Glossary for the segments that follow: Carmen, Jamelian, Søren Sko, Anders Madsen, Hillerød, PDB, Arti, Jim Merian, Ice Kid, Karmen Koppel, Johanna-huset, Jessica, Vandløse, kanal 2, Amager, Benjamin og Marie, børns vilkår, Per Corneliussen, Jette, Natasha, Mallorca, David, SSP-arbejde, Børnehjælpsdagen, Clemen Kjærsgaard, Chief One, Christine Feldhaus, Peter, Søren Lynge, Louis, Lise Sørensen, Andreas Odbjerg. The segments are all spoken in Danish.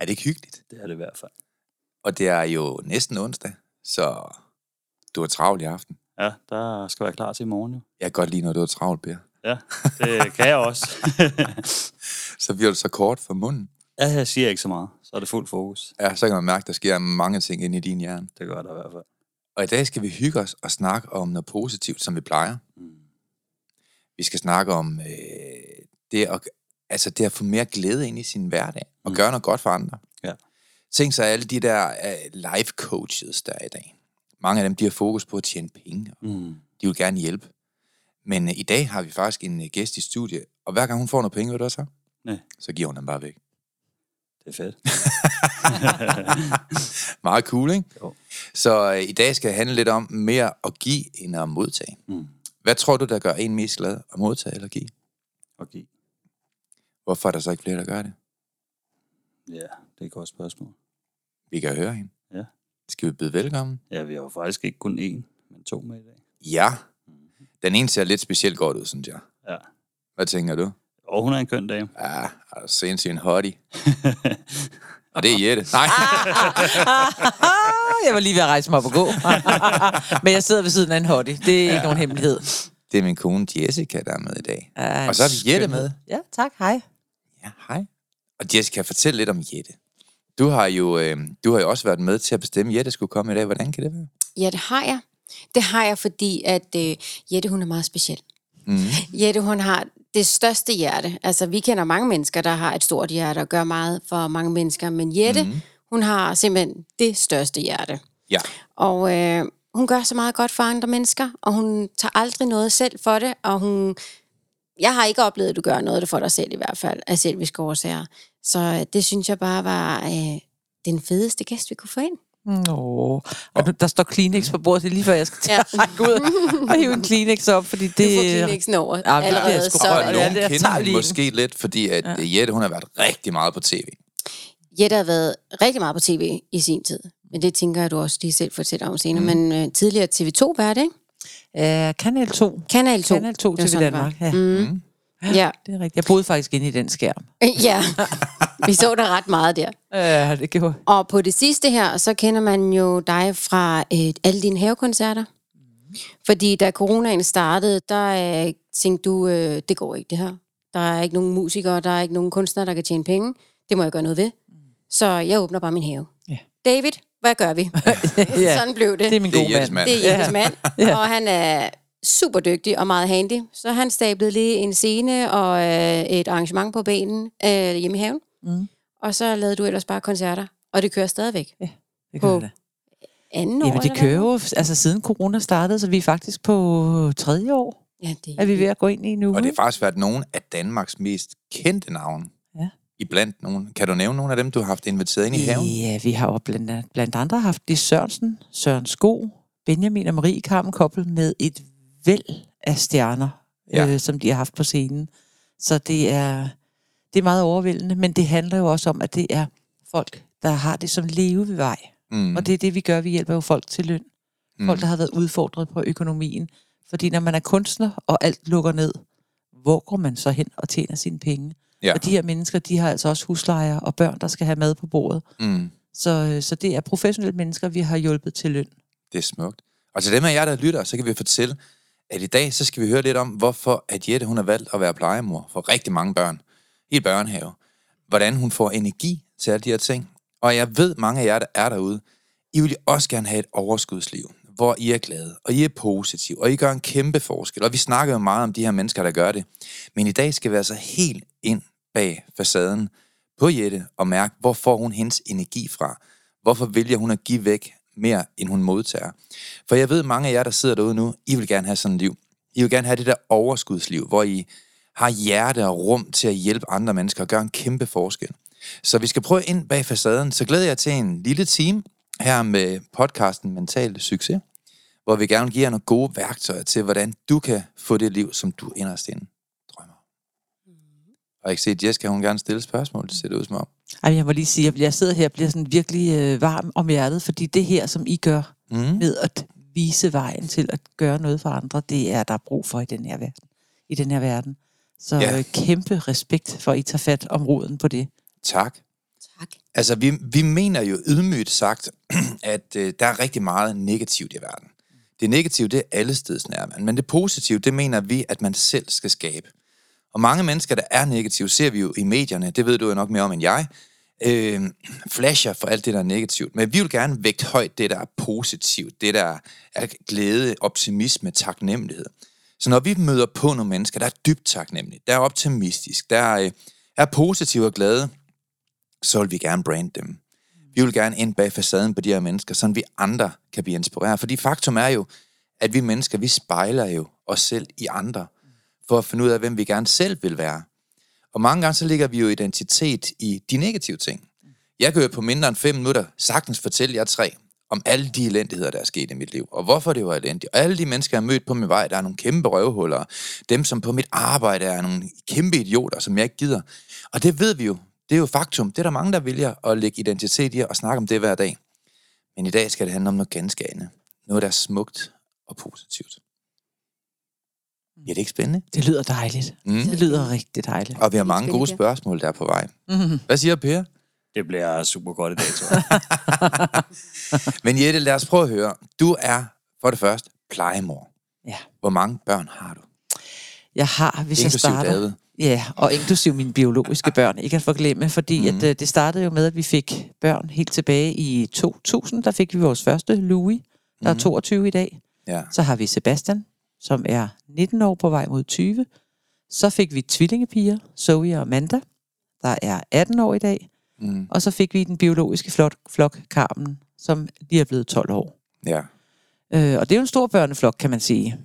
Er det ikke hyggeligt? Det er det i hvert fald. Og det er jo næsten onsdag, så du er travlt i aften. Ja, der skal være klar til i morgen jo. Jeg kan godt lide, når du er travlt, Per. Ja, det kan jeg også. Så bliver du så kort for munden. Ja, jeg siger ikke så meget. Så er det fuld fokus. Ja, så kan man mærke, at der sker mange ting inde i din hjerne. Det gør der i hvert fald. Og i dag skal vi hygge os og snakke om noget positivt, som vi plejer. Mm. Vi skal snakke om det at få mere glæde ind i sin hverdag. Og gøre noget godt for andre. Ja. Tænk så alle de der life coaches, der er i dag. Mange af dem, de har fokus på at tjene penge. De vil gerne hjælpe. Men i dag har vi faktisk en gæst i studiet, og hver gang hun får noget penge, ved du også? Nej. Så giver hun dem bare væk. Det er fedt. Meget cool, ikke? Jo. Så i dag skal det handle lidt om mere at give end at modtage. Mm. Hvad tror du, der gør en mest glad? At modtage eller give? At give. Hvorfor er der så ikke flere, der gør det? Ja, det er et godt spørgsmål. Vi kan høre hende. Ja. Skal vi byde velkommen? Ja, vi har jo faktisk ikke kun én, men to med i dag. Ja. Den ene ser lidt specielt godt ud, synes jeg. Ja. Hvad tænker du? Og hun er en køn dame. Ja, altså sindssygt en hottie. Og det er Jette. Nej. Jeg var lige ved at rejse mig op og gå. Men jeg sidder ved siden af en hottie. Det er ikke nogen hemmelighed. Det er min kone Jessica, der er med i dag. Og så er vi Jette med. Ja, tak. Hej. Ja, hej. Og Jessica, fortæl lidt om Jette. Du har jo også været med til at bestemme, at Jette skulle komme i dag. Hvordan kan det være? Ja, det har jeg. Det har jeg, fordi at Jette, hun er meget speciel. Mm. Jette, hun har det største hjerte. Altså, vi kender mange mennesker, der har et stort hjerte og gør meget for mange mennesker. Men Jette, hun har simpelthen det største hjerte. Ja. Og hun gør så meget godt for andre mennesker, og hun tager aldrig noget selv for det. Og hun... Jeg har ikke oplevet, at du gør noget for dig selv i hvert fald, af selviske årsager. Så det synes jeg bare var den fedeste gæst, vi kunne få ind. Nå, og der står Kleenex på bordet, det er lige før jeg skal tage ud og hive en Kleenex op, fordi det... Du får Kleenexen over allerede. Jeg skulle prøve, at nogen kender måske lidt, fordi at Jette, hun har været rigtig meget på tv. Jette har været rigtig meget på tv i sin tid, men det tænker jeg, du også lige selv fortæller om senere. Men tidligere TV2 var det, ikke? Kanal 2. Kanal 2. Kanal 2 til Danmark. Ja. Mm. Ja, det er rigtigt. Jeg boede faktisk inde i den skærm. Ja, vi så der ret meget der. Ja, det gjorde. Og på det sidste her, så kender man jo dig fra alle dine havekoncerter. Fordi da coronaen startede, der tænkte du, det går ikke det her. Der er ikke nogen musikere, der er ikke nogen kunstnere, der kan tjene penge. Det må jeg gøre noget ved. Så jeg åbner bare min have. Ja. David, hvad gør vi? Sådan blev det. Det er min gode mand. Det er Jens mand, og han er... super dygtig og meget handy. Så han stablede lige en scene og et arrangement på benen hjemme i haven. Mm. Og så lavede du ellers bare koncerter. Og det kører stadigvæk. Ja, det kører det. Anden år, jamen, det kører jo, altså siden corona startede, så vi er faktisk på 3. år, ja, det er vi ved at gå ind i nu. Og det har faktisk været nogle af Danmarks mest kendte navne. Ja. Iblandt nogen. Kan du nævne nogle af dem, du har haft inviteret ind i haven? Ja, vi har jo blandt andre haft Lise Sørensen, Søren Sko, Benjamin og Marie, Karmen Koppel med et væld af stjerner, som de har haft på scenen. Så det er meget overvældende, men det handler jo også om, at det er folk, der har det som levevej. Mm. Og det er det, vi gør. Vi hjælper jo folk til løn. Folk, der har været udfordret på økonomien. Fordi når man er kunstner, og alt lukker ned, hvor går man så hen og tjener sine penge? Ja. Og de her mennesker, de har altså også huslejer og børn, der skal have mad på bordet. Mm. Så det er professionelle mennesker, vi har hjulpet til løn. Det er smukt. Og til dem af jer, der lytter, så kan vi fortælle, at i dag, så skal vi høre lidt om, hvorfor at Jette, hun har valgt at være plejemor for rigtig mange børn i børnehave. Hvordan hun får energi til alle de her ting, Og jeg ved, mange af jer, der er derude, I vil også gerne have et overskudsliv, hvor I er glade, og I er positive, og I gør en kæmpe forskel. Og vi snakker jo meget om de her mennesker, der gør det. Men i dag skal vi altså helt ind bag facaden på Jette og mærke, hvor får hun hendes energi fra? Hvorfor vælger hun at give væk mere, end hun modtager? For jeg ved, mange af jer, der sidder derude nu, I vil gerne have sådan et liv. I vil gerne have det der overskudsliv, hvor I har hjerte og rum til at hjælpe andre mennesker og gøre en kæmpe forskel. Så vi skal prøve ind bag facaden. Så glæder jeg til en lille time her med podcasten Mental Succes, hvor vi gerne giver jer nogle gode værktøjer til, hvordan du kan få det liv, som du inderst inde drømmer. Og ikke set Jessica, hun gerne stille spørgsmål, det ser det ud som om. Ej, jeg må lige sige, at jeg sidder her og bliver sådan virkelig varm om hjertet, fordi det her, som I gør med at vise vejen til at gøre noget for andre, det er der brug for i den her verden. Så ja. Kæmpe respekt for, at I tager fat om roden på det. Tak. Altså, vi mener jo ydmygt sagt, at der er rigtig meget negativt i verden. Det negative, det er allestedsnærværende, men det positive, det mener vi, at man selv skal skabe. Og mange mennesker, der er negative, ser vi jo i medierne, det ved du jo nok mere om end jeg, flasher for alt det, der er negativt. Men vi vil gerne vægte højt det, der er positivt, det, der er glæde, optimisme, taknemmelighed. Så når vi møder på nogle mennesker, der er dybt taknemmelige, der er optimistisk, der er positive og glade, så vil vi gerne brande dem. Vi vil gerne ind bag facaden på de her mennesker, så vi andre kan blive inspireret. Fordi faktum er jo, at vi mennesker, vi spejler jo os selv i andre, for at finde ud af, hvem vi gerne selv vil være. Og mange gange så ligger vi jo identitet i de negative ting. Jeg kan jo på mindre end 5 minutter sagtens fortælle jer 3 om alle de elendigheder, der er sket i mit liv, og hvorfor det var elendigt. Og alle de mennesker, jeg har mødt på min vej, der er nogle kæmpe røvhuller. Dem, som på mit arbejde er nogle kæmpe idioter, som jeg ikke gider. Og det ved vi jo. Det er jo faktum. Det er der mange, der vælger at lægge identitet i og snakke om det hver dag. Men i dag skal det handle om noget ganske andet. Noget, der er smukt og positivt. Ja, det er ikke spændende? Det lyder dejligt. Det lyder rigtig dejligt. Og vi har mange gode spørgsmål, der er på vej. Hvad siger Per? Det bliver super godt i dag, tror jeg. Men Jette, lad os prøve at høre. Du er for det første plejemor. Ja. Hvor mange børn har du? Jeg har, hvis inklusiv jeg starter... David. Ja, og inklusive mine biologiske børn, ikke at forglemme, fordi at, det startede jo med, at vi fik børn helt tilbage i 2000. Der fik vi vores første, Louis, der er 22 i dag. Ja. Så har vi Sebastian, som er 19 år på vej mod 20. Så fik vi tvillingepiger, Sofia og Amanda, der er 18 år i dag. Og så fik vi den biologiske flok, Carmen, som lige er blevet 12 år. Ja. Og det er jo en stor børneflok, kan man sige.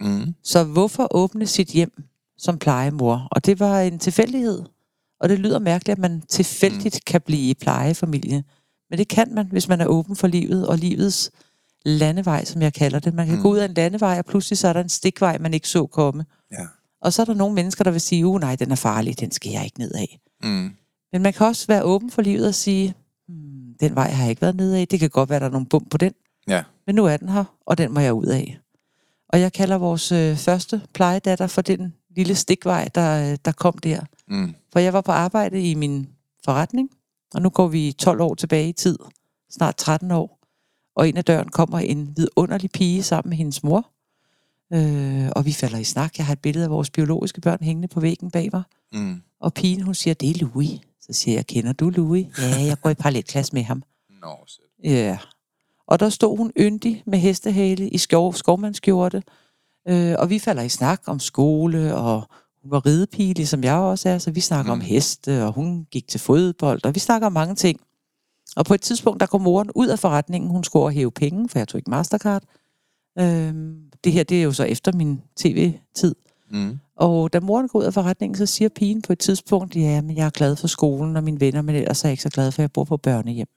Så hvorfor åbne sit hjem som plejemor? Og det var en tilfældighed. Og det lyder mærkeligt, at man tilfældigt kan blive plejefamilie. Men det kan man, hvis man er åben for livet og livets landevej, som jeg kalder det. Man kan gå ud af en landevej, og pludselig så er der en stikvej, man ikke så komme. Ja. Og så er der nogle mennesker, der vil sige, nej, den er farlig, den skal jeg ikke ned af. Men man kan også være åben for livet og sige, den vej har jeg ikke været ned af. Det kan godt være, der er nogle bump på den. Ja. Men nu er den her, og den må jeg ud af. Og jeg kalder vores første plejedatter for den lille stikvej, der kom der. For jeg var på arbejde i min forretning, og nu går vi 12 år tilbage i tid, snart 13 år, og ind ad døren kommer en vidunderlig pige sammen med hendes mor, og vi falder i snak. Jeg har et billede af vores biologiske børn hængende på væggen bag mig, og pigen, hun siger, det er Louis. Så siger jeg, kender du Louis? Ja, jeg går i parallelklasse med ham. Ja. Og der stod hun yndig med hestehale i skovmandskjorte, og vi falder i snak om skole, og hun var ridepige, ligesom jeg også er, så vi snakker om heste, og hun gik til fodbold, og vi snakker om mange ting. Og på et tidspunkt, der går moren ud af forretningen, hun skulle hæve penge, for jeg tog ikke Mastercard. Det her, det er jo så efter min tv-tid. Og da moren går ud af forretningen, så siger pigen på et tidspunkt, ja, men jeg er glad for skolen og mine venner, men ellers er jeg ikke så glad for, at jeg bor på børnehjem.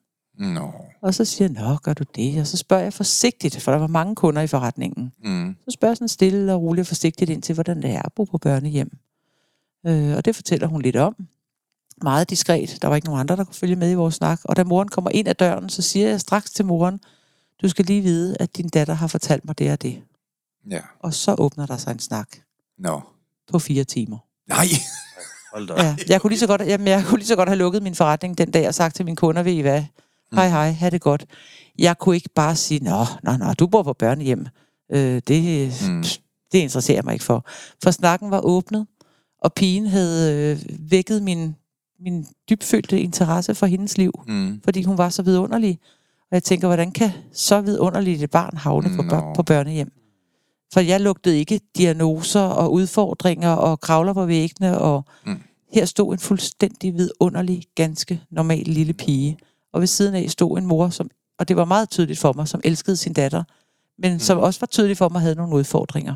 Og så siger jeg, gør du det? Og så spørger jeg forsigtigt, for der var mange kunder i forretningen. Så spørger jeg sådan stille og roligt og forsigtigt ind til, hvordan det er at bo på børnehjem. Og det fortæller hun lidt om. Meget diskret. Der var ikke nogen andre, der kunne følge med i vores snak. Og da moren kommer ind ad døren, så siger jeg straks til moren, du skal lige vide, at din datter har fortalt mig det og det. Ja. Og så åbner der sig en snak. På 4 timer. Nej! Ja, jeg kunne lige så godt have lukket min forretning den dag og sagt til mine kunder, ved I hvad? Hej, ha' det godt. Jeg kunne ikke bare sige, nå, du bor på børnehjem. Det interesserer mig ikke for. For snakken var åbnet, og pigen havde vækket min min dybfølte interesse for hendes liv, fordi hun var så vidunderlig. Og jeg tænker, hvordan kan så vidunderligt et barn havne på børnehjem? For jeg lugtede ikke diagnoser og udfordringer og kravler på væggene, og her stod en fuldstændig vidunderlig, ganske normal lille pige. Og ved siden af stod en mor, som, og det var meget tydeligt for mig, som elskede sin datter, men som også var tydeligt for mig, havde nogle udfordringer.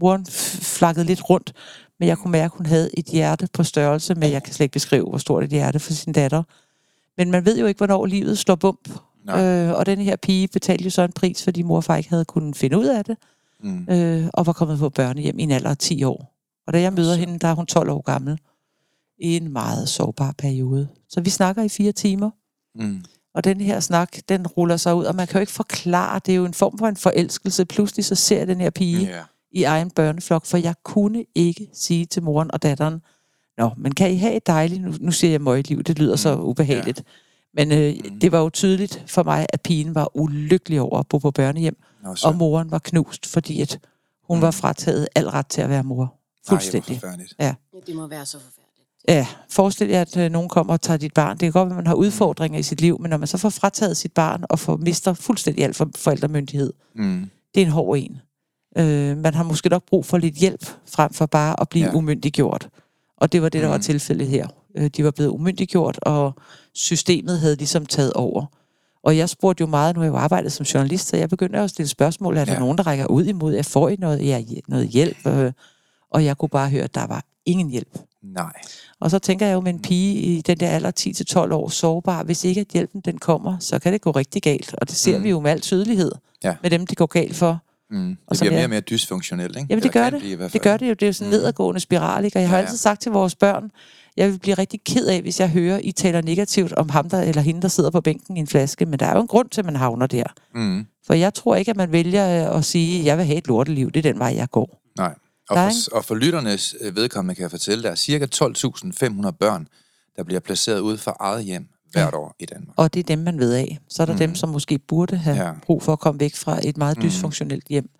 Moren flakkede lidt rundt, men jeg kunne mærke, at hun havde et hjerte på størrelse med, jeg kan slet ikke beskrive, hvor stort et hjerte for sin datter. Men man ved jo ikke, hvornår livet slår bump. Og den her pige betalte jo så en pris, fordi mor og far ikke havde kunnet finde ud af det, og var kommet på børnehjem i en alder af 10 år. Og da jeg møder hende, der er hun 12 år gammel. I en meget sårbar periode. Så vi snakker i 4 timer. Og den her snak, den ruller sig ud, og man kan jo ikke forklare, det er jo en form for en forelskelse. Pludselig så ser jeg den her pige i egen børneflok, for jeg kunne ikke sige til moren og datteren, nå, men kan I have et dejligt, nu siger jeg møgliv, det lyder så ubehageligt. Men det var jo tydeligt for mig, at pigen var ulykkelig over at bo på børnehjem, og moren var knust, fordi at hun var frataget al ret til at være mor. Fuldstændig. Ja, det må være så forfærdeligt. Ja, forestil jer, at nogen kommer og tager dit barn. Det kan godt være, at man har udfordringer i sit liv, men når man så får frataget sit barn og mister fuldstændig al forældremyndighed, det er en hård en. Man har måske nok brug for lidt hjælp, frem for bare at blive umyndiggjort. Og det var det, der var tilfældet her. De var blevet umyndiggjort, og systemet havde ligesom taget over. Og jeg spurgte jo meget, nu har jeg jo arbejdet som journalist, så jeg begyndte at stille spørgsmål, er der nogen, der rækker ud imod, at får I noget hjælp? Og jeg kunne bare høre, at der var ingen hjælp. Nej. Og så tænker jeg jo med en pige i den der alder 10-12 år, sårbar, hvis ikke at hjælpen den kommer, så kan det gå rigtig galt. Og det ser vi jo med al tydelighed med dem, det går galt for. Det bliver mere og mere dysfunktionelt, ikke? Jamen det gør det. Det gør det jo. Det er jo sådan en nedadgående spiral, ikke? Og jeg har altid sagt til vores børn, jeg vil blive rigtig ked af, hvis jeg hører, I taler negativt om ham der, eller hende, der sidder på bænken i en flaske. Men der er jo en grund til, at man havner der. For jeg tror ikke, at man vælger at sige, jeg vil have et lorteliv. Det er den vej, jeg går. Nej. Og for lytternes vedkommende kan jeg fortælle, der er cirka 12.500 børn, der bliver placeret ude for eget hjem hvert år i Danmark. Og det er dem, man ved af. Så er der dem, som måske burde have brug for at komme væk fra et meget dysfunktionelt hjem.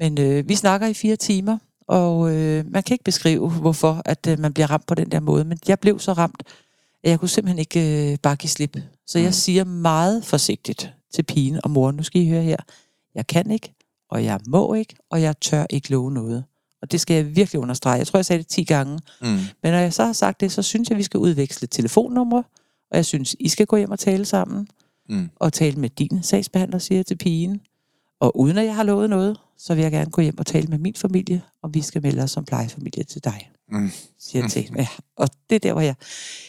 Men vi snakker i 4 timer, og man kan ikke beskrive, hvorfor at man bliver ramt på den der måde. Men jeg blev så ramt, at jeg kunne simpelthen ikke bare give slip. Så jeg siger meget forsigtigt til pigen og moren, nu skal I høre her, jeg kan ikke, og jeg må ikke, og jeg tør ikke love noget. Og det skal jeg virkelig understrege. Jeg tror, jeg sagde det 10 gange. Men når jeg så har sagt det, så synes jeg, vi skal udveksle telefonnumre, og jeg synes, I skal gå hjem og tale sammen, og tale med din sagsbehandler, siger jeg til pigen. Og uden at jeg har lovet noget, så vil jeg gerne gå hjem og tale med min familie, og vi skal melde os som plejefamilie til dig, siger jeg til. Ja, og det er der, hvor jeg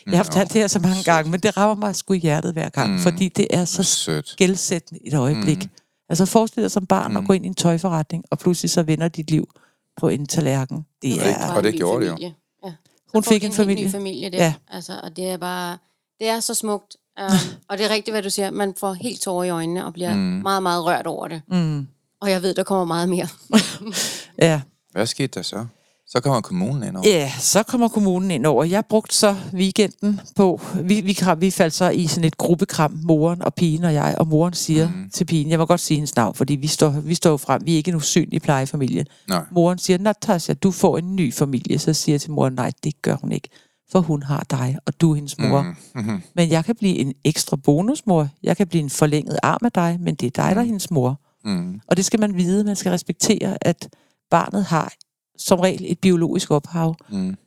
har fortalt det her så mange gange, men det rammer mig sgu i hjertet hver gang, fordi det er så gældsættende et øjeblik. Altså forestil dig som barn at gå ind i en tøjforretning, og pludselig så vender dit liv på en tallerken. Og det gjorde det jo. Ja. Hun fik en familie. Familie der. Ja. Altså, og det er bare, det er så smukt. Og det er rigtigt, hvad du siger. Man får helt tårer i øjnene og bliver meget, meget rørt over det. Og jeg ved, der kommer meget mere. Hvad skete der så? Så kommer kommunen ind over. Ja, så kommer kommunen ind over. Jeg brugte så weekenden på... Vi faldt så i sådan et gruppekram, moren og pigen og jeg, og moren siger til pigen, jeg må godt sige hendes navn, fordi vi står frem, vi er ikke en usynlig plejefamilie. Nej. Moren siger, Natasha, du får en ny familie. Så siger jeg til moren, nej, det gør hun ikke, for hun har dig, og du er hendes mor. Men jeg kan blive en ekstra bonusmor, jeg kan blive en forlænget arm af dig, men det er dig, der er hendes mor. Og det skal man vide, man skal respektere, at barnet har som regel et biologisk ophav. En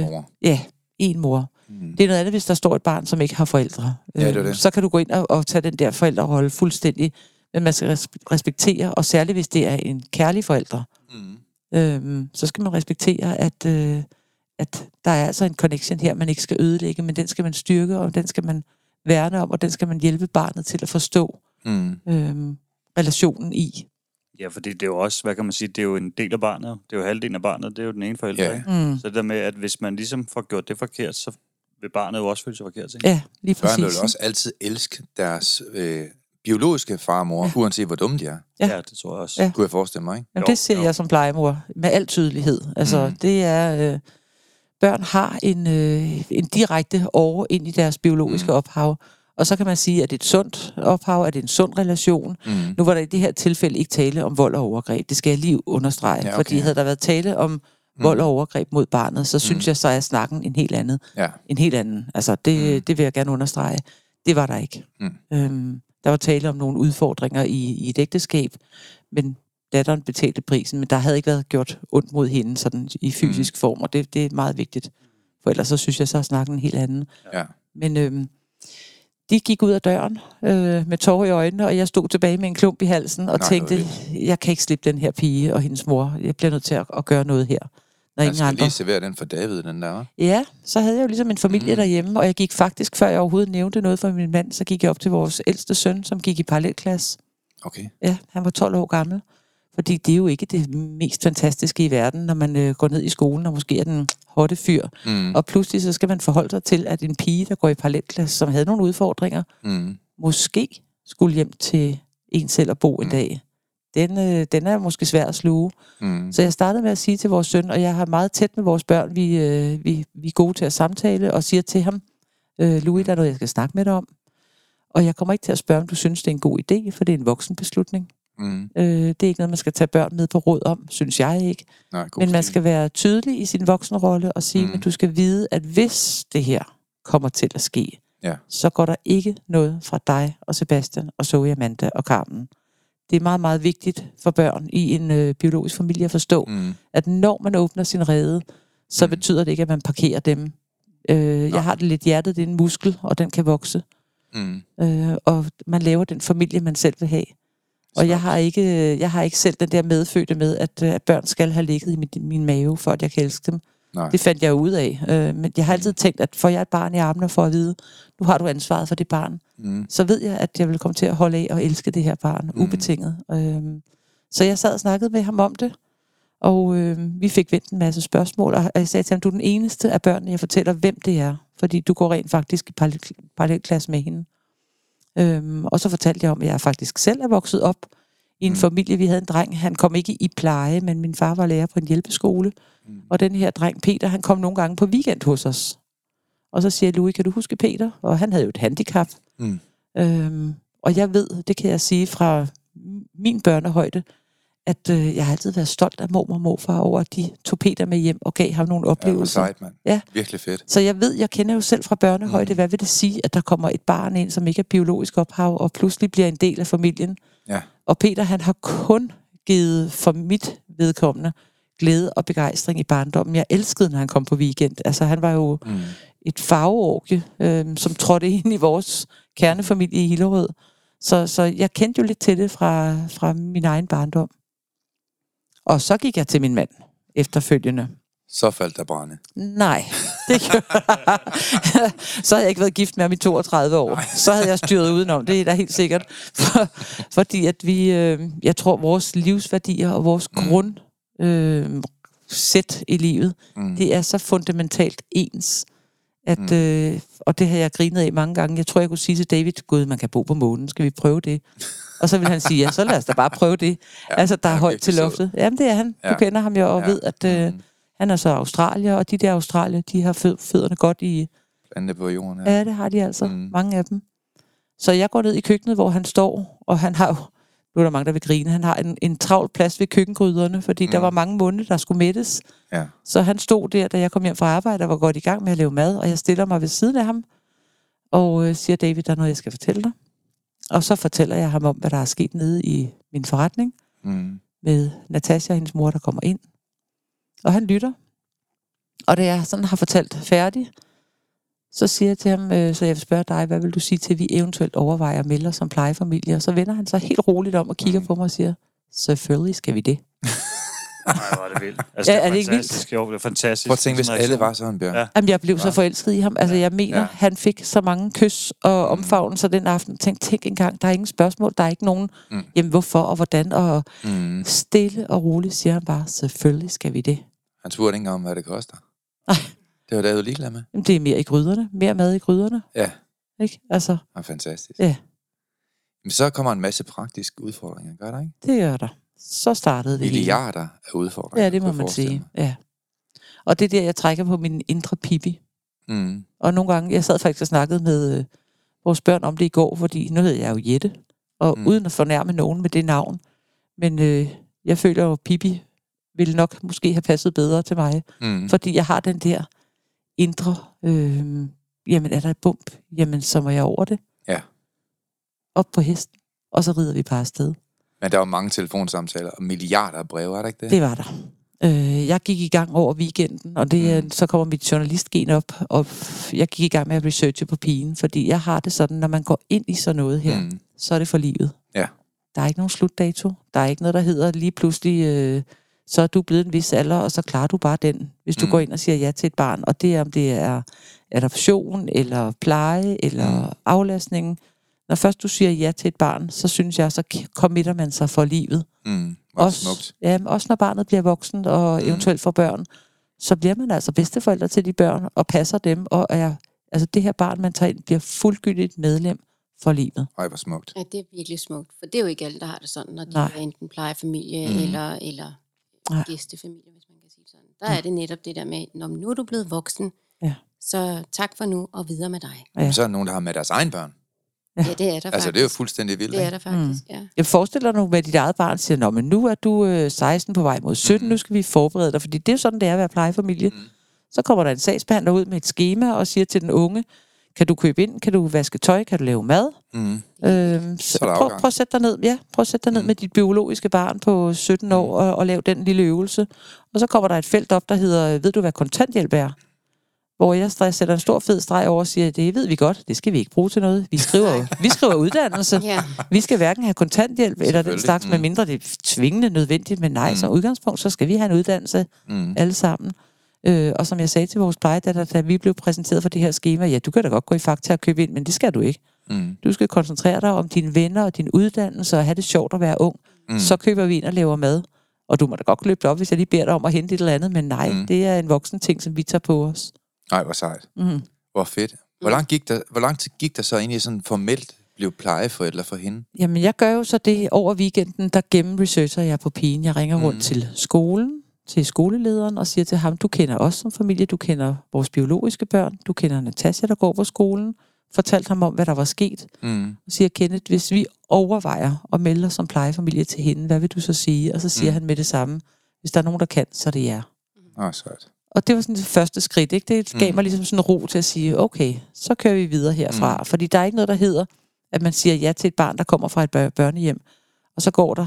mor. Ja, en mor. Det er noget andet, hvis der står et barn, som ikke har forældre. Ja, det. Så kan du gå ind og tage den der forældrerolle fuldstændig. Men man skal respektere, og særligt hvis det er en kærlig forælder, så skal man respektere, at der er altså en connection her, man ikke skal ødelægge, men den skal man styrke, og den skal man værne om, og den skal man hjælpe barnet til at forstå relationen i. Ja, fordi det er jo også, hvad kan man sige, det er jo en del af barnet, det er jo halvdelen af barnet, det er jo den ene forælder, ikke? Så det der med, at hvis man ligesom får gjort det forkert, så vil barnet jo også føle sig forkert, ikke? Ja, lige præcis. Børn vil også altid elske deres biologiske far og mor, uanset hvor dumme de er. Ja, det tror jeg også. Kunne jeg forestille mig, ikke? Jamen, det ser jeg som plejemor, med al tydelighed. Altså, det er... børn har en direkte over ind i deres biologiske ophav. Og så kan man sige, at det er et sundt ophav, at det er en sund relation. Nu var der i det her tilfælde ikke tale om vold og overgreb. Det skal jeg lige understrege. Fordi havde der været tale om vold og overgreb mod barnet, så synes jeg, så er snakken en helt anden. Ja. En helt anden. Altså, det vil jeg gerne understrege. Det var der ikke. Der var tale om nogle udfordringer i et ægteskab, men datteren betalte prisen, men der havde ikke været gjort ondt mod hende sådan, i fysisk form, og det er meget vigtigt. For ellers så synes jeg, så er snakken en helt anden. Ja. Men de gik ud af døren med tårer i øjnene, og jeg stod tilbage med en klump i halsen og tænkte, jeg kan ikke slippe den her pige og hendes mor. Jeg bliver nødt til at gøre noget her. Når ingen andre. Lige servere den for David, den der. Ja, så havde jeg jo ligesom en familie derhjemme, og jeg gik faktisk, før jeg overhovedet nævnte noget for min mand, så gik jeg op til vores ældste søn, som gik i parallelklasse. Okay. Ja, han var 12 år gammel. Fordi det er jo ikke det mest fantastiske i verden, når man går ned i skolen og måske er den hotte fyr. Og pludselig så skal man forholde sig til, at en pige, der går i parallelklasse, som havde nogle udfordringer, måske skulle hjem til en selv at bo en dag. Den er måske svær at sluge. Så jeg startede med at sige til vores søn, og jeg har meget tæt med vores børn, vi er gode til at samtale, og siger til ham, Louis, der er noget, jeg skal snakke med dig om. Og jeg kommer ikke til at spørge, om du synes, det er en god idé, for det er en voksenbeslutning. Det er ikke noget, man skal tage børn med på råd om, synes jeg ikke. Nej, men man skal være tydelig i sin voksenrolle og sige, at du skal vide, at hvis det her kommer til at ske, så går der ikke noget fra dig og Sebastian og Sofia, Amanda og Carmen. Det er meget, meget vigtigt for børn i en biologisk familie at forstå, at når man åbner sin rede, så betyder det ikke, at man parkerer dem. Jeg har det lidt hjertet, det er en muskel, og den kan vokse. Og man laver den familie, man selv vil have. Og jeg har ikke selv den der medfødte med, at børn skal have ligget i min mave, for at jeg kan elske dem. Nej. Det fandt jeg ud af. Men jeg har altid tænkt, at får jeg et barn i armene for at vide, nu har du ansvaret for det barn, så ved jeg, at jeg vil komme til at holde af og elske det her barn, ubetinget. Så jeg sad og snakkede med ham om det, og vi fik vendt en masse spørgsmål, og jeg sagde til ham, du er den eneste af børnene, jeg fortæller, hvem det er, fordi du går rent faktisk i parallelklasse med hende. Og så fortalte jeg om, at jeg faktisk selv er vokset op i en familie. Vi havde en dreng, han kom ikke i pleje, men min far var lærer på en hjælpeskole. Og den her dreng, Peter, han kom nogle gange på weekend hos os. Og så siger Louis, kan du huske Peter? Og han havde jo et handicap. Og jeg ved, det kan jeg sige fra min børnehøjde, at jeg har altid været stolt af mormor og morfar over, at de tog Peter med hjem og gav ham nogle oplevelser. Ja, det var sejt, mand. Virkelig fedt. Så jeg kender jo selv fra børnehøjde, hvad vil det sige, at der kommer et barn ind, som ikke er biologisk ophav, og pludselig bliver en del af familien. Ja. Og Peter, han har kun givet for mit vedkommende glæde og begejstring i barndommen. Jeg elskede, når han kom på weekend. Altså, han var jo et farveorke, som trådte ind i vores kernefamilie i Hillerød. Så jeg kendte jo lidt til det fra min egen barndom. Og så gik jeg til min mand efterfølgende. Så faldt der brænde. Nej, det så havde jeg ikke været gift med ham i 32 år. Nej. Så havde jeg styret udenom, det er da helt sikkert. Fordi at jeg tror, vores livsværdier og vores grundsæt i livet, det er så fundamentalt ens. At, og det har jeg grinet af mange gange. Jeg tror, jeg kunne sige til David, gud, man kan bo på månen, skal vi prøve det? Og så vil han sige, ja, så lad os da bare prøve det. Ja, altså, der er højt til loftet. Jamen, det er han. Du kender ham jo og ved, at han er så australier, og de der australier, de har fødderne godt i... Plantet på jorden, ja. Ja, det har de altså. Mange af dem. Så jeg går ned i køkkenet, hvor han står, og han har jo... Nu er der mange, der vil grine. Han har en travl plads ved køkkengryderne, fordi der var mange munde, der skulle mættes. Ja. Så han stod der, da jeg kom hjem fra arbejde, og var godt i gang med at lave mad, og jeg stiller mig ved siden af ham, og siger, David, der er noget, jeg skal fortælle dig. Og så fortæller jeg ham om, hvad der er sket nede i min forretning, med Natasha og hendes mor, der kommer ind. Og han lytter. Og da jeg sådan har fortalt færdig, så siger jeg til ham, så jeg vil spørge dig, hvad vil du sige til, at vi eventuelt overvejer at melde os som plejefamilie? Og så vender han sig helt roligt om og kigger på mig og siger, selvfølgelig skal vi det. Nej, hvor er det vildt. Altså, ja, det er det ikke vildt? Jo, det er fantastisk. Prøv at tænke, hvis alle var sådan, Bjørn. Ja. Jamen, jeg blev så forelsket i ham. Altså, jeg mener, han fik så mange kys og omfavnelser den aften. Tænk engang, der er ingen spørgsmål, der er ikke nogen, jamen, hvorfor og hvordan. Og stille og roligt siger han bare, selvfølgelig skal vi det. Han spurgte ikke engang om, hvad det koster. Nej. Det var David ligeglad med. Jamen, det er mere i gryderne. Mere mad i gryderne. Ja. Ikke? Altså. Ja, fantastisk. Ja. Men så kommer en masse praktiske udfordringer, gør der ikke? Det gør der. Så startede det hele. Milliarder af udfordringer. Ja, det må man sige. Ja. Og det er der, jeg trækker på min indre pipi. Og nogle gange, jeg sad faktisk og snakkede med vores børn om det i går, fordi nu hedder jeg jo Jette. Og uden at fornærme nogen med det navn. Men jeg føler jo pipi ville nok måske have passet bedre til mig. Mm. Fordi jeg har den der indre, jamen er der et bump, jamen så må jeg over det. Ja. Op på hesten, og så rider vi bare afsted. Men der var mange telefonsamtaler og milliarder af breve, er der ikke det? Det var der. Jeg gik i gang over weekenden, og det, så kommer mit journalistgen op, og jeg gik i gang med at researche på pigen, fordi jeg har det sådan, når man går ind i sådan noget her, så er det for livet. Ja. Der er ikke nogen slutdato. Der er ikke noget, der hedder lige pludselig, så er du blevet en vis alder, og så klarer du bare den, hvis du går ind og siger ja til et barn. Og det er, om det er adoption, eller pleje, eller aflastningen. Når først du siger ja til et barn, så synes jeg, så committer man sig for livet. Mm, også, ja, også når barnet bliver voksen, og eventuelt får børn, så bliver man altså bedsteforældre til de børn, og passer dem, og er, altså det her barn, man tager ind, bliver fuldgyldigt medlem for livet. Ej, hvor smukt. Ja, det er virkelig smukt, for det er jo ikke alle, der har det sådan, når de er enten plejefamilie, eller gæstefamilie, hvis man kan sige sådan. Der er det netop det der med, når nu er du blevet voksen, så tak for nu, og videre med dig. Ja. Så er der nogen, der har med deres egen børn. Ja, det er der faktisk. Altså, det er jo fuldstændig vildt. Det er der faktisk, ja. Jeg forestiller mig, at dit eget barn siger, nå, men nu er du 16 på vej mod 17, nu skal vi forberede dig, fordi det er sådan, det er at være plejefamilie. Mm. Så kommer der en sagsbehandler ud med et schema og siger til den unge, kan du købe ind, kan du vaske tøj, kan du lave mad? Prøv at sætte dig ned, med dit biologiske barn på 17 år og lave den lille øvelse. Og så kommer der et felt op, der hedder, ved du, hvad kontanthjælp er? Hvor jeg sætter en stor fed streg over og siger, det ved vi godt, det skal vi ikke bruge til noget. Vi skriver uddannelse. Ja. Vi skal hverken have kontanthjælp eller den slags, med mindre det er tvingende nødvendigt. Men nej, som udgangspunkt, så skal vi have en uddannelse alle sammen. Og som jeg sagde til vores plejedatter, da vi blev præsenteret for det her skema, ja, du kan da godt gå i Fakta og købe ind, men det skal du ikke. Mm. Du skal koncentrere dig om dine venner og din uddannelse og have det sjovt at være ung. Mm. Så køber vi ind og laver mad. Og du må da godt løbe det op, hvis jeg lige beder dig om at hente et eller andet, men nej, det er en voksen ting, som vi tager på os. Nej, hvor sejt. Mm. Hvor fedt. Hvor lang tid gik der så egentlig sådan formelt blev plejeforældre for hende? Jamen, jeg gør jo så det over weekenden, der gennemresearcher jeg på pigen. Jeg ringer rundt til skolen, til skolelederen og siger til ham, du kender os som familie, du kender vores biologiske børn, du kender Natasha, der går på skolen. Fortalte ham om, hvad der var sket. Og siger, Kenneth, hvis vi overvejer at melde os som plejefamilie til hende, hvad vil du så sige? Og så siger han med det samme, hvis der er nogen, der kan, så er det jer. Sejt. Og det var sådan det første skridt, ikke? Det gav mig ligesom sådan ro til at sige, okay, så kører vi videre herfra. Fordi der er ikke noget, der hedder, at man siger ja til et barn, der kommer fra et børnehjem. Og så går der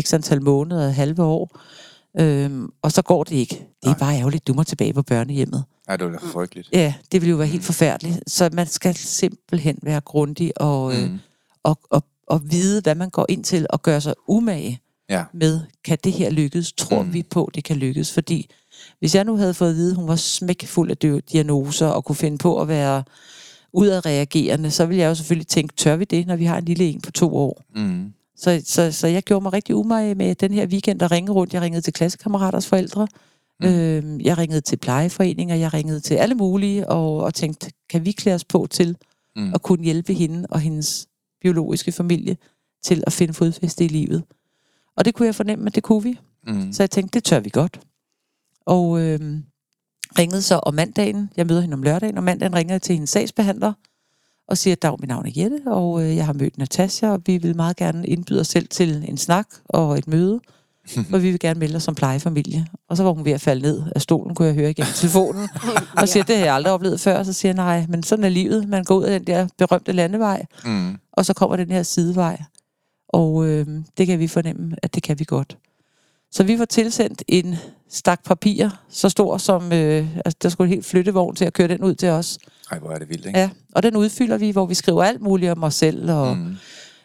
x antal måneder, halve år. Og så går det ikke. Det er bare ærgerligt, du må tilbage på børnehjemmet. Nej, det ville være frygteligt. Ja, det ville jo være helt forfærdeligt. Så man skal simpelthen være grundig og vide, hvad man går ind til, og gøre sig umage med, kan det her lykkes? Tror vi på, det kan lykkes? Fordi hvis jeg nu havde fået at vide, at hun var smækfuld af diagnoser og kunne finde på at være udadreagerende, så ville jeg jo selvfølgelig tænke, tør vi det, når vi har en lille en på 2 år? Mm. Så jeg gjorde mig rigtig umage med den her weekend at ringe rundt. Jeg ringede til klassekammeraters forældre, jeg ringede til plejeforeninger, jeg ringede til alle mulige, og tænkte, kan vi klæde os på til at kunne hjælpe hende og hendes biologiske familie til at finde fodfæste i livet? Og det kunne jeg fornemme, at det kunne vi. Så jeg tænkte, det tør vi godt. Og ringede så om mandagen. Jeg møder hende om lørdagen. Om mandagen ringer jeg til hendes sagsbehandler og siger, dag, mit navn er Jette, og jeg har mødt Natasha, og vi vil meget gerne indbyde os selv til en snak og et møde, og vi vil gerne melde os som plejefamilie. Og så var hun ved at falde ned af stolen, kunne jeg høre igennem telefonen, og siger, det har jeg aldrig oplevet før. Og så siger jeg, nej, men sådan er livet. Man går ud af den der berømte landevej, og så kommer den her sidevej. Og det kan vi fornemme, at det kan vi godt. Så vi var tilsendt en stak papir, så stor som, altså der skulle en helt flyttevogn til at køre den ud til os. Ej, hvor er det vildt, ikke? Ja, og den udfylder vi, hvor vi skriver alt muligt om os selv, og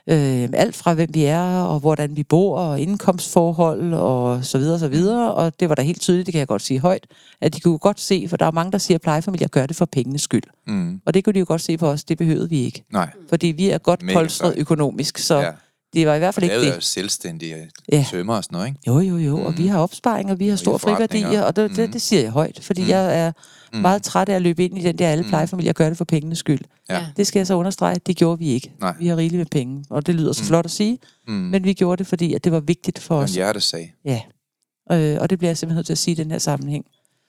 alt fra hvem vi er, og hvordan vi bor, og indkomstforhold, og så videre, så videre. Og det var da helt tydeligt, det kan jeg godt sige højt, at de kunne godt se, for der er mange, der siger, at plejefamilier gør det for pengenes skyld. Mm. Og det kunne de jo godt se på os, det behøvede vi ikke. Nej. Fordi vi er godt polstret økonomisk, så... Ja. Det var i hvert fald ikke det. Det er jo selvstændige tømmer og sådan noget, ikke? Jo, og vi har opsparing, og vi har store friværdier, og det siger jeg højt, fordi jeg er meget træt af at løbe ind i den der alle plejefamilier gør det for pengenes skyld. Ja. Det skal jeg så understrege, det gjorde vi ikke. Nej. Vi har rigeligt med penge, og det lyder så flot at sige, men vi gjorde det, fordi at det var vigtigt for os. En hjertesag. Ja, og det bliver jeg simpelthen nødt til at sige i den her sammenhæng.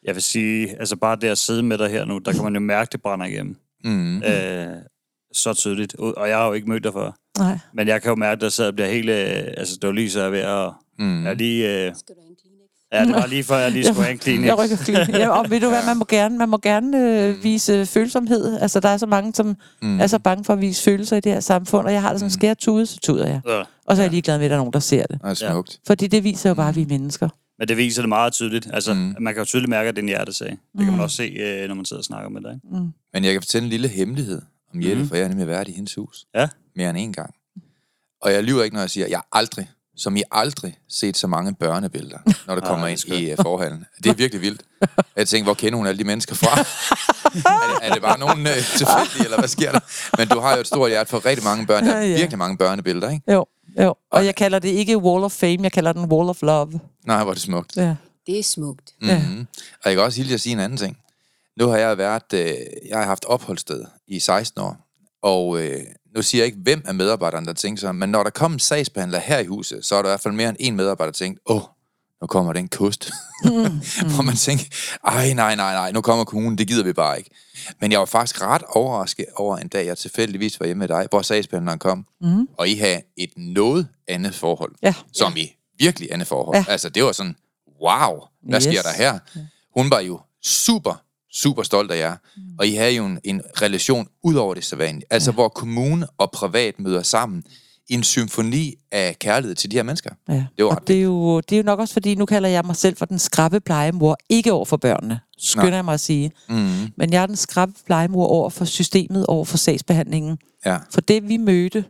Jeg vil sige, altså bare det at sidde med dig her nu, der kan man jo mærke, det brænder igennem. Så tydeligt, og jeg har jo ikke mødt dig før. Nej. Men jeg kan jo mærke, at der sidder og bliver hele... Altså, det var lige så ved at... Jeg lige... Skal du have en Kleenex? Ja, det var lige før, jeg lige skulle have en klinik. Ja, og ved du hvad, man må gerne vise følsomhed. Altså, der er så mange, som er så bange for at vise følelser i det her samfund, og jeg har det sådan, skære tude, så tuder jeg. Ja. Og så er jeg ligeglad med, at der er nogen, der ser det. Ja, smukt. Fordi det viser jo bare, at vi er mennesker. Men det viser det meget tydeligt. Altså, man kan jo tydeligt mærke, at det er en hjertesag. Det kan man også se, når man sidder og snakker med dig. Men jeg kan fortælle en lille hemmelighed om Jette, for jeg har nemlig været i hendes hus. Ja. Mere end en gang. Og jeg lyver ikke, når jeg siger, at jeg aldrig, som I aldrig set så mange børnebilleder, når der kommer ind i forhallen. Det er virkelig vildt. Jeg tænker, hvor kender hun alle de mennesker fra? er det bare nogen tilfældige, eller hvad sker der? Men du har jo et stort hjerte for rigtig mange børn. Der er virkelig mange børnebilleder, ikke? Jo. Og jeg kalder det ikke Wall of Fame, jeg kalder den Wall of Love. Nej, hvor er det smukt. Ja. Det er smukt. Mm-hmm. Og jeg kan også hilse at sige en anden ting. Nu har jeg været, jeg har haft opholdssted i 16 år, og nu siger jeg ikke, hvem af medarbejderne, der tænker sig, men når der kommer en sagsbehandler her i huset, så er der i hvert fald mere end en medarbejder, der tænker, nu kommer den kost. Hvor man tænker, nej, nu kommer kommunen, det gider vi bare ikke. Men jeg var faktisk ret overrasket over en dag, jeg tilfældigvis var hjemme med dig, hvor sagsbehandleren kom, og I havde et noget andet forhold, som I virkelig andet forhold. Ja. Altså, det var sådan, wow, hvad sker der her? Hun var jo super stolt af jer, og I havde jo en relation ud over det sædvanlige, altså hvor kommune og privat møder sammen i en symfoni af kærlighed til de her mennesker. Ja. Det er jo nok også, fordi nu kalder jeg mig selv for den skrappe plejemor, ikke over for børnene, skynder jeg mig at sige, men jeg er den skrappe plejemor over for systemet, over for sagsbehandlingen. Ja. For det vi mødte,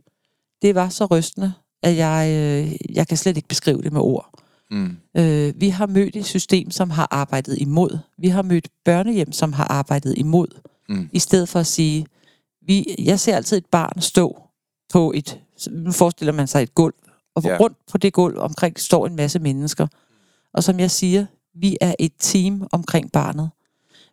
det var så rystende, at jeg kan slet ikke beskrive det med ord. Vi har mødt et system, som har arbejdet imod. Vi har mødt børnehjem, som har arbejdet imod. I stedet for at sige, jeg ser altid et barn stå på et, nu forestiller man sig et gulv, og rundt på det gulv omkring står en masse mennesker. Og som jeg siger, vi er et team omkring barnet.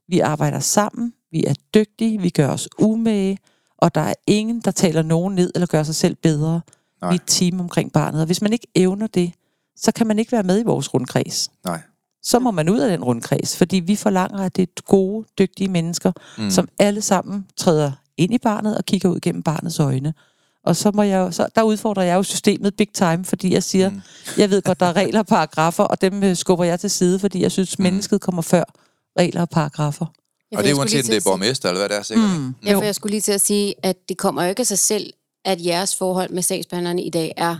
Vi arbejder sammen, vi er dygtige, vi gør os umage, og der er ingen, der taler nogen ned eller gør sig selv bedre. Nej. Vi er et team omkring barnet, og hvis man ikke evner det, så kan man ikke være med i vores rundkreds. Nej. Så må man ud af den rundkreds, fordi vi forlanger, at det er gode, dygtige mennesker, som alle sammen træder ind i barnet og kigger ud gennem barnets øjne. Og så må jeg, der udfordrer jeg jo systemet big time, fordi jeg siger, jeg ved godt, der er regler og paragrafer, og dem skubber jeg til side, fordi jeg synes, mennesket kommer før regler og paragrafer. Og det er uanset, det er borgmester, eller hvad det er, sikkert. Ja, for jeg skulle lige til at sige, at det kommer jo ikke af sig selv, at jeres forhold med sagsbehandlerne i dag er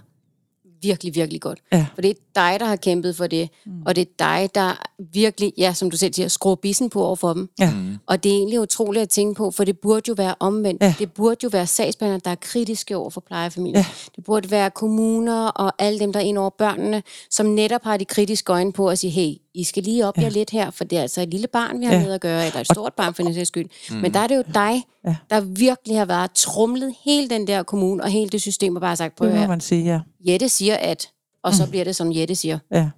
virkelig, virkelig godt. Ja. For det er dig, der har kæmpet for det, og det er dig, der virkelig, som du selv siger, skruer bissen på over for dem. Ja. Og det er egentlig utroligt at tænke på, for det burde jo være omvendt. Ja. Det burde jo være sagsbehandlere, der er kritiske over for plejefamilien. Ja. Det burde være kommuner og alle dem, der er inde over børnene, som netop har de kritiske øjne på at sige, hey, I skal lige op jer lidt her, for det er altså et lille barn, vi har med at gøre, eller et stort barn for den sags skyld. Men der er det jo dig, der virkelig har været trumlet hele den der kommune, og hele det system, og bare sagt, prøv at høre. Jette siger at, og så bliver det, som Jette siger. Ja.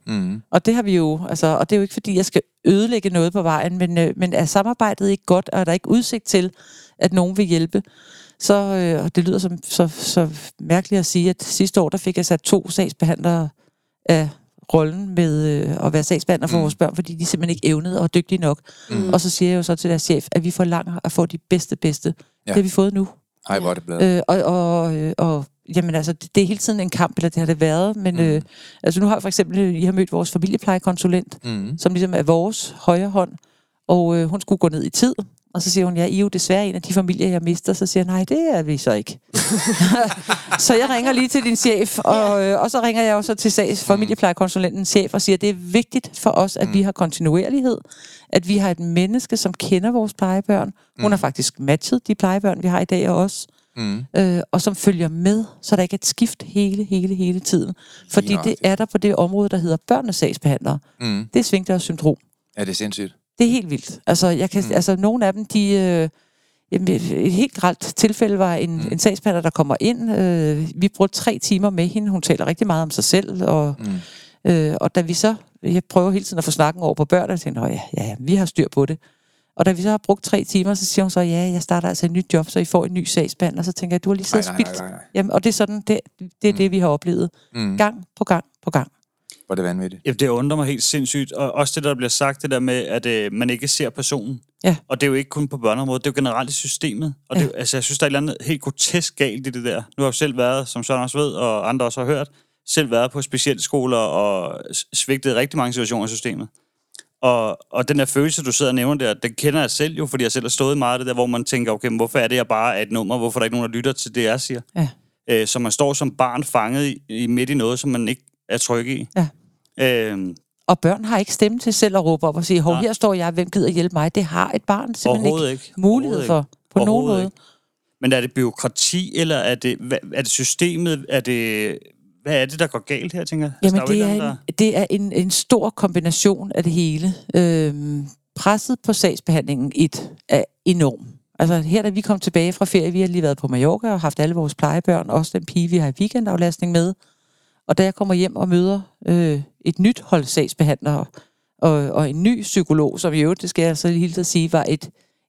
Og det har vi jo, altså, og det er jo ikke, fordi jeg skal ødelægge noget på vejen, men er samarbejdet ikke godt, og er der ikke udsigt til, at nogen vil hjælpe, så, og det lyder som så mærkeligt at sige, at sidste år, der fik jeg sat 2 sagsbehandlere af rollen med at være sagsbehandler for vores børn, fordi de simpelthen ikke evnede og var dygtige nok. Og så siger jeg jo så til deres chef, at vi forlanger at få de bedste. Det har vi fået nu. Ej, hvor er det blevet. Og jamen altså, det er hele tiden en kamp, eller det har det været, men altså nu har jeg for eksempel, I har mødt vores familieplejekonsulent, som ligesom er vores højre hånd, og hun skulle gå ned i tid, og så siger hun, I er jo desværre en af de familier, jeg mister. Så siger jeg, nej, det er vi så ikke. Så jeg ringer lige til din chef, og så ringer jeg også til familieplejekonsulentens chef og siger, det er vigtigt for os, at vi har kontinuerlighed, at vi har et menneske, som kender vores plejebørn. Hun har faktisk matchet de plejebørn, vi har i dag og os. Og som følger med, så der ikke er et skift hele tiden. Fordi det er der på det område, der hedder børnesagsbehandlere. Det er svingdørssyndrom. Ja, det er sindssygt. Det er helt vildt. Altså, nogle af dem, de... et helt grelt tilfælde var en sagsbehandler, der kommer ind. Vi brugte 3 timer med hende. Hun taler rigtig meget om sig selv. Og da vi så... Jeg prøver hele tiden at få snakken over på børn, og tænker, vi har styr på det. Og da vi så har brugt 3 timer, så siger hun så, jeg starter altså et nyt job, så I får en ny sagsbehandler. Så tænker jeg, du har lige siddet spildt. Jamen, og det er sådan, det er det, vi har oplevet. Gang på gang. Hvor det vanvittigt. Jamen, det undrer mig helt sindssygt. Og også det, der bliver sagt, det der med, at man ikke ser personen. Ja. Og det er jo ikke kun på børneområdet, det er jo generelt i systemet. Og det, altså, jeg synes, der er et eller andet helt grotesk galt i det der. Nu har jeg jo selv været, som Søren også ved, og andre også har hørt, selv været på specialskoler og svigtet rigtig mange situationer i systemet. Og den der følelse, du sidder og nævner der, den kender jeg selv jo, fordi jeg selv har stået meget af det der, hvor man tænker, okay, hvorfor er det, jeg bare er et nummer? Hvorfor er der ikke nogen, der lytter til det, jeg siger? Ja. Så man står som barn fanget i midt i noget, som man ikke er tryg i. Ja. Og børn har ikke stemme til selv at råbe op og sige, hov, her står jeg, hvem gider hjælpe mig? Det har et barn simpelthen ikke mulighed for, på nogen måde. Ikke. Men er det byråkrati, eller er det systemet, er det... Hvad er det, der går galt her, tænker jeg? Jamen, det er en stor kombination af det hele. Presset på sagsbehandlingen er enormt. Altså, her da vi kom tilbage fra ferie, vi har lige været på Mallorca og haft alle vores plejebørn, også den pige, vi har i weekendaflastning med. Og da jeg kommer hjem og møder et nyt hold sagsbehandlere og en ny psykolog, som i øvrigt, det skal jeg så lige sige, var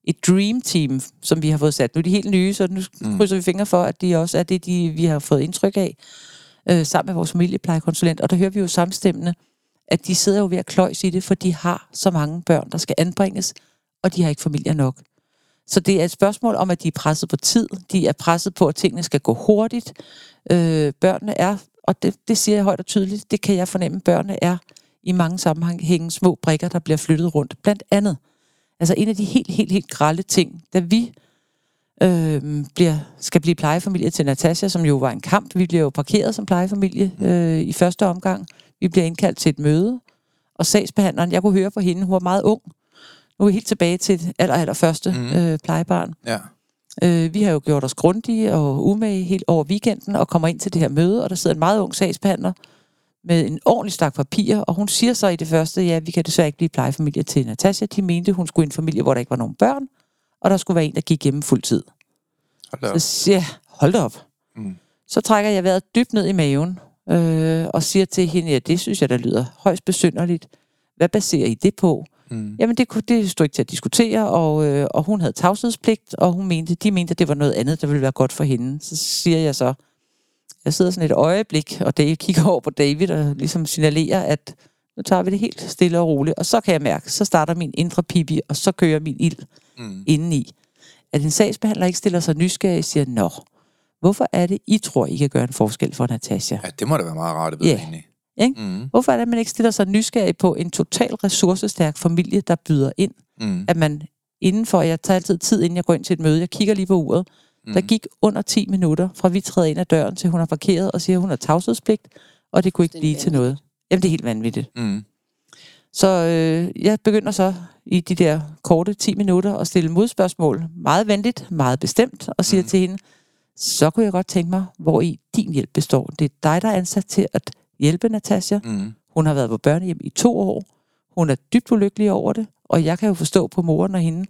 et dream team, som vi har fået sat. Nu er de helt nye, så nu krydser vi fingre for, at de også er det, vi har fået indtryk af. Sammen med vores familieplejekonsulent, og der hører vi jo samstemmende, at de sidder jo ved at kløjs i det, for de har så mange børn, der skal anbringes, og de har ikke familier nok. Så det er et spørgsmål om, at de er presset på tid, de er presset på, at tingene skal gå hurtigt. Børnene er, og det siger jeg højt og tydeligt, det kan jeg fornemme, børnene er i mange sammenhænge små brikker, der bliver flyttet rundt. Blandt andet, altså en af de helt grelle ting, da vi... skal blive plejefamilie til Natasha, som jo var en kamp. Vi bliver jo parkeret som plejefamilie i første omgang. Vi bliver indkaldt til et møde, og sagsbehandleren, jeg kunne høre på hende, hun var meget ung. Nu er vi helt tilbage til det allerførste plejebarn. Ja. Vi har jo gjort os grundige og umage helt over weekenden, og kommer ind til det her møde, og der sidder en meget ung sagsbehandler med en ordentlig stak papir, og hun siger så i det første, ja, vi kan desværre ikke blive plejefamilie til Natasha. De mente, hun skulle i en familie, hvor der ikke var nogen børn, og der skulle være en, der gik hjemme fuld tid. Så siger jeg, hold da op. Så trækker jeg vejret dybt ned i maven, og siger til hende, ja, det synes jeg, der lyder højst besynderligt. Hvad baserer I det på? Jamen, det stod ikke til at diskutere, og hun havde tavshedspligt, og de mente, at det var noget andet, der ville være godt for hende. Så siger jeg så, jeg sidder sådan et øjeblik, og jeg kigger over på David, og ligesom signalerer, at nu tager vi det helt stille og roligt, og så kan jeg mærke, så starter min indre pipi, og så kører min ild indeni. At en sagsbehandler ikke stiller sig nysgerrig og siger, nå, hvorfor er det, I tror, I kan gøre en forskel for Natasha? Ja, det må da være meget rart at vide egentlig. Hvorfor er det, at man ikke stiller sig nysgerrig på en total ressourcestærk familie, der byder ind? At man indenfor, jeg tager altid tid, inden jeg går ind til et møde, jeg kigger lige på uret, der gik under 10 minutter, fra vi træder ind ad døren, til hun er parkeret og siger, hun har tavshedspligt, og det kunne ikke blive til noget. Jamen, det er helt vanvittigt. Så jeg begynder så i de der korte 10 minutter at stille modspørgsmål. Meget venligt, meget bestemt, og siger til hende, så kunne jeg godt tænke mig, hvor i din hjælp består. Det er dig, der er ansat til at hjælpe Natasha. Hun har været på børnehjem i 2 år. Hun er dybt ulykkelig over det, og jeg kan jo forstå på moren og hende,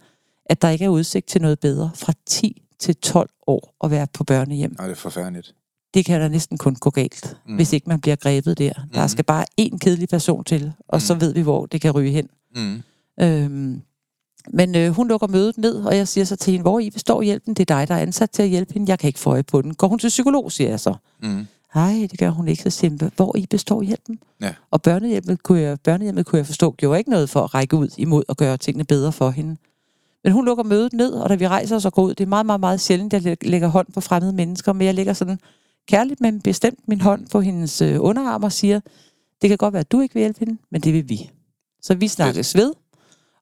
at der ikke er udsigt til noget bedre fra 10 til 12 år at være på børnehjem. Nej, det er forfærdeligt. Det kan da næsten kun gå galt, hvis ikke man bliver grebet der. Der skal bare én kedelig person til, og så ved vi, hvor det kan ryge hen. Men hun lukker mødet ned, og jeg siger så til hende, hvor I består hjælpen? Det er dig, der er ansat til at hjælpe hende. Jeg kan ikke få øje på den. Går hun til psykolog, siger jeg så. Nej, det gør hun ikke, så simpelthen. Hvor I består hjælpen? Ja. Og børnehjemmet kunne jeg forstå, gjorde ikke noget for at række ud imod og gøre tingene bedre for hende. Men hun lukker mødet ned, og da vi rejser os og går ud, det er meget, meget, meget sjældent, at jeg lægger hånd på fremmede mennesker, men jeg lægger sådan kærligt, men bestemt min hånd på hendes underarm og siger, det kan godt være, at du ikke vil hjælpe hende, men det vil vi. Så vi snakkes ved,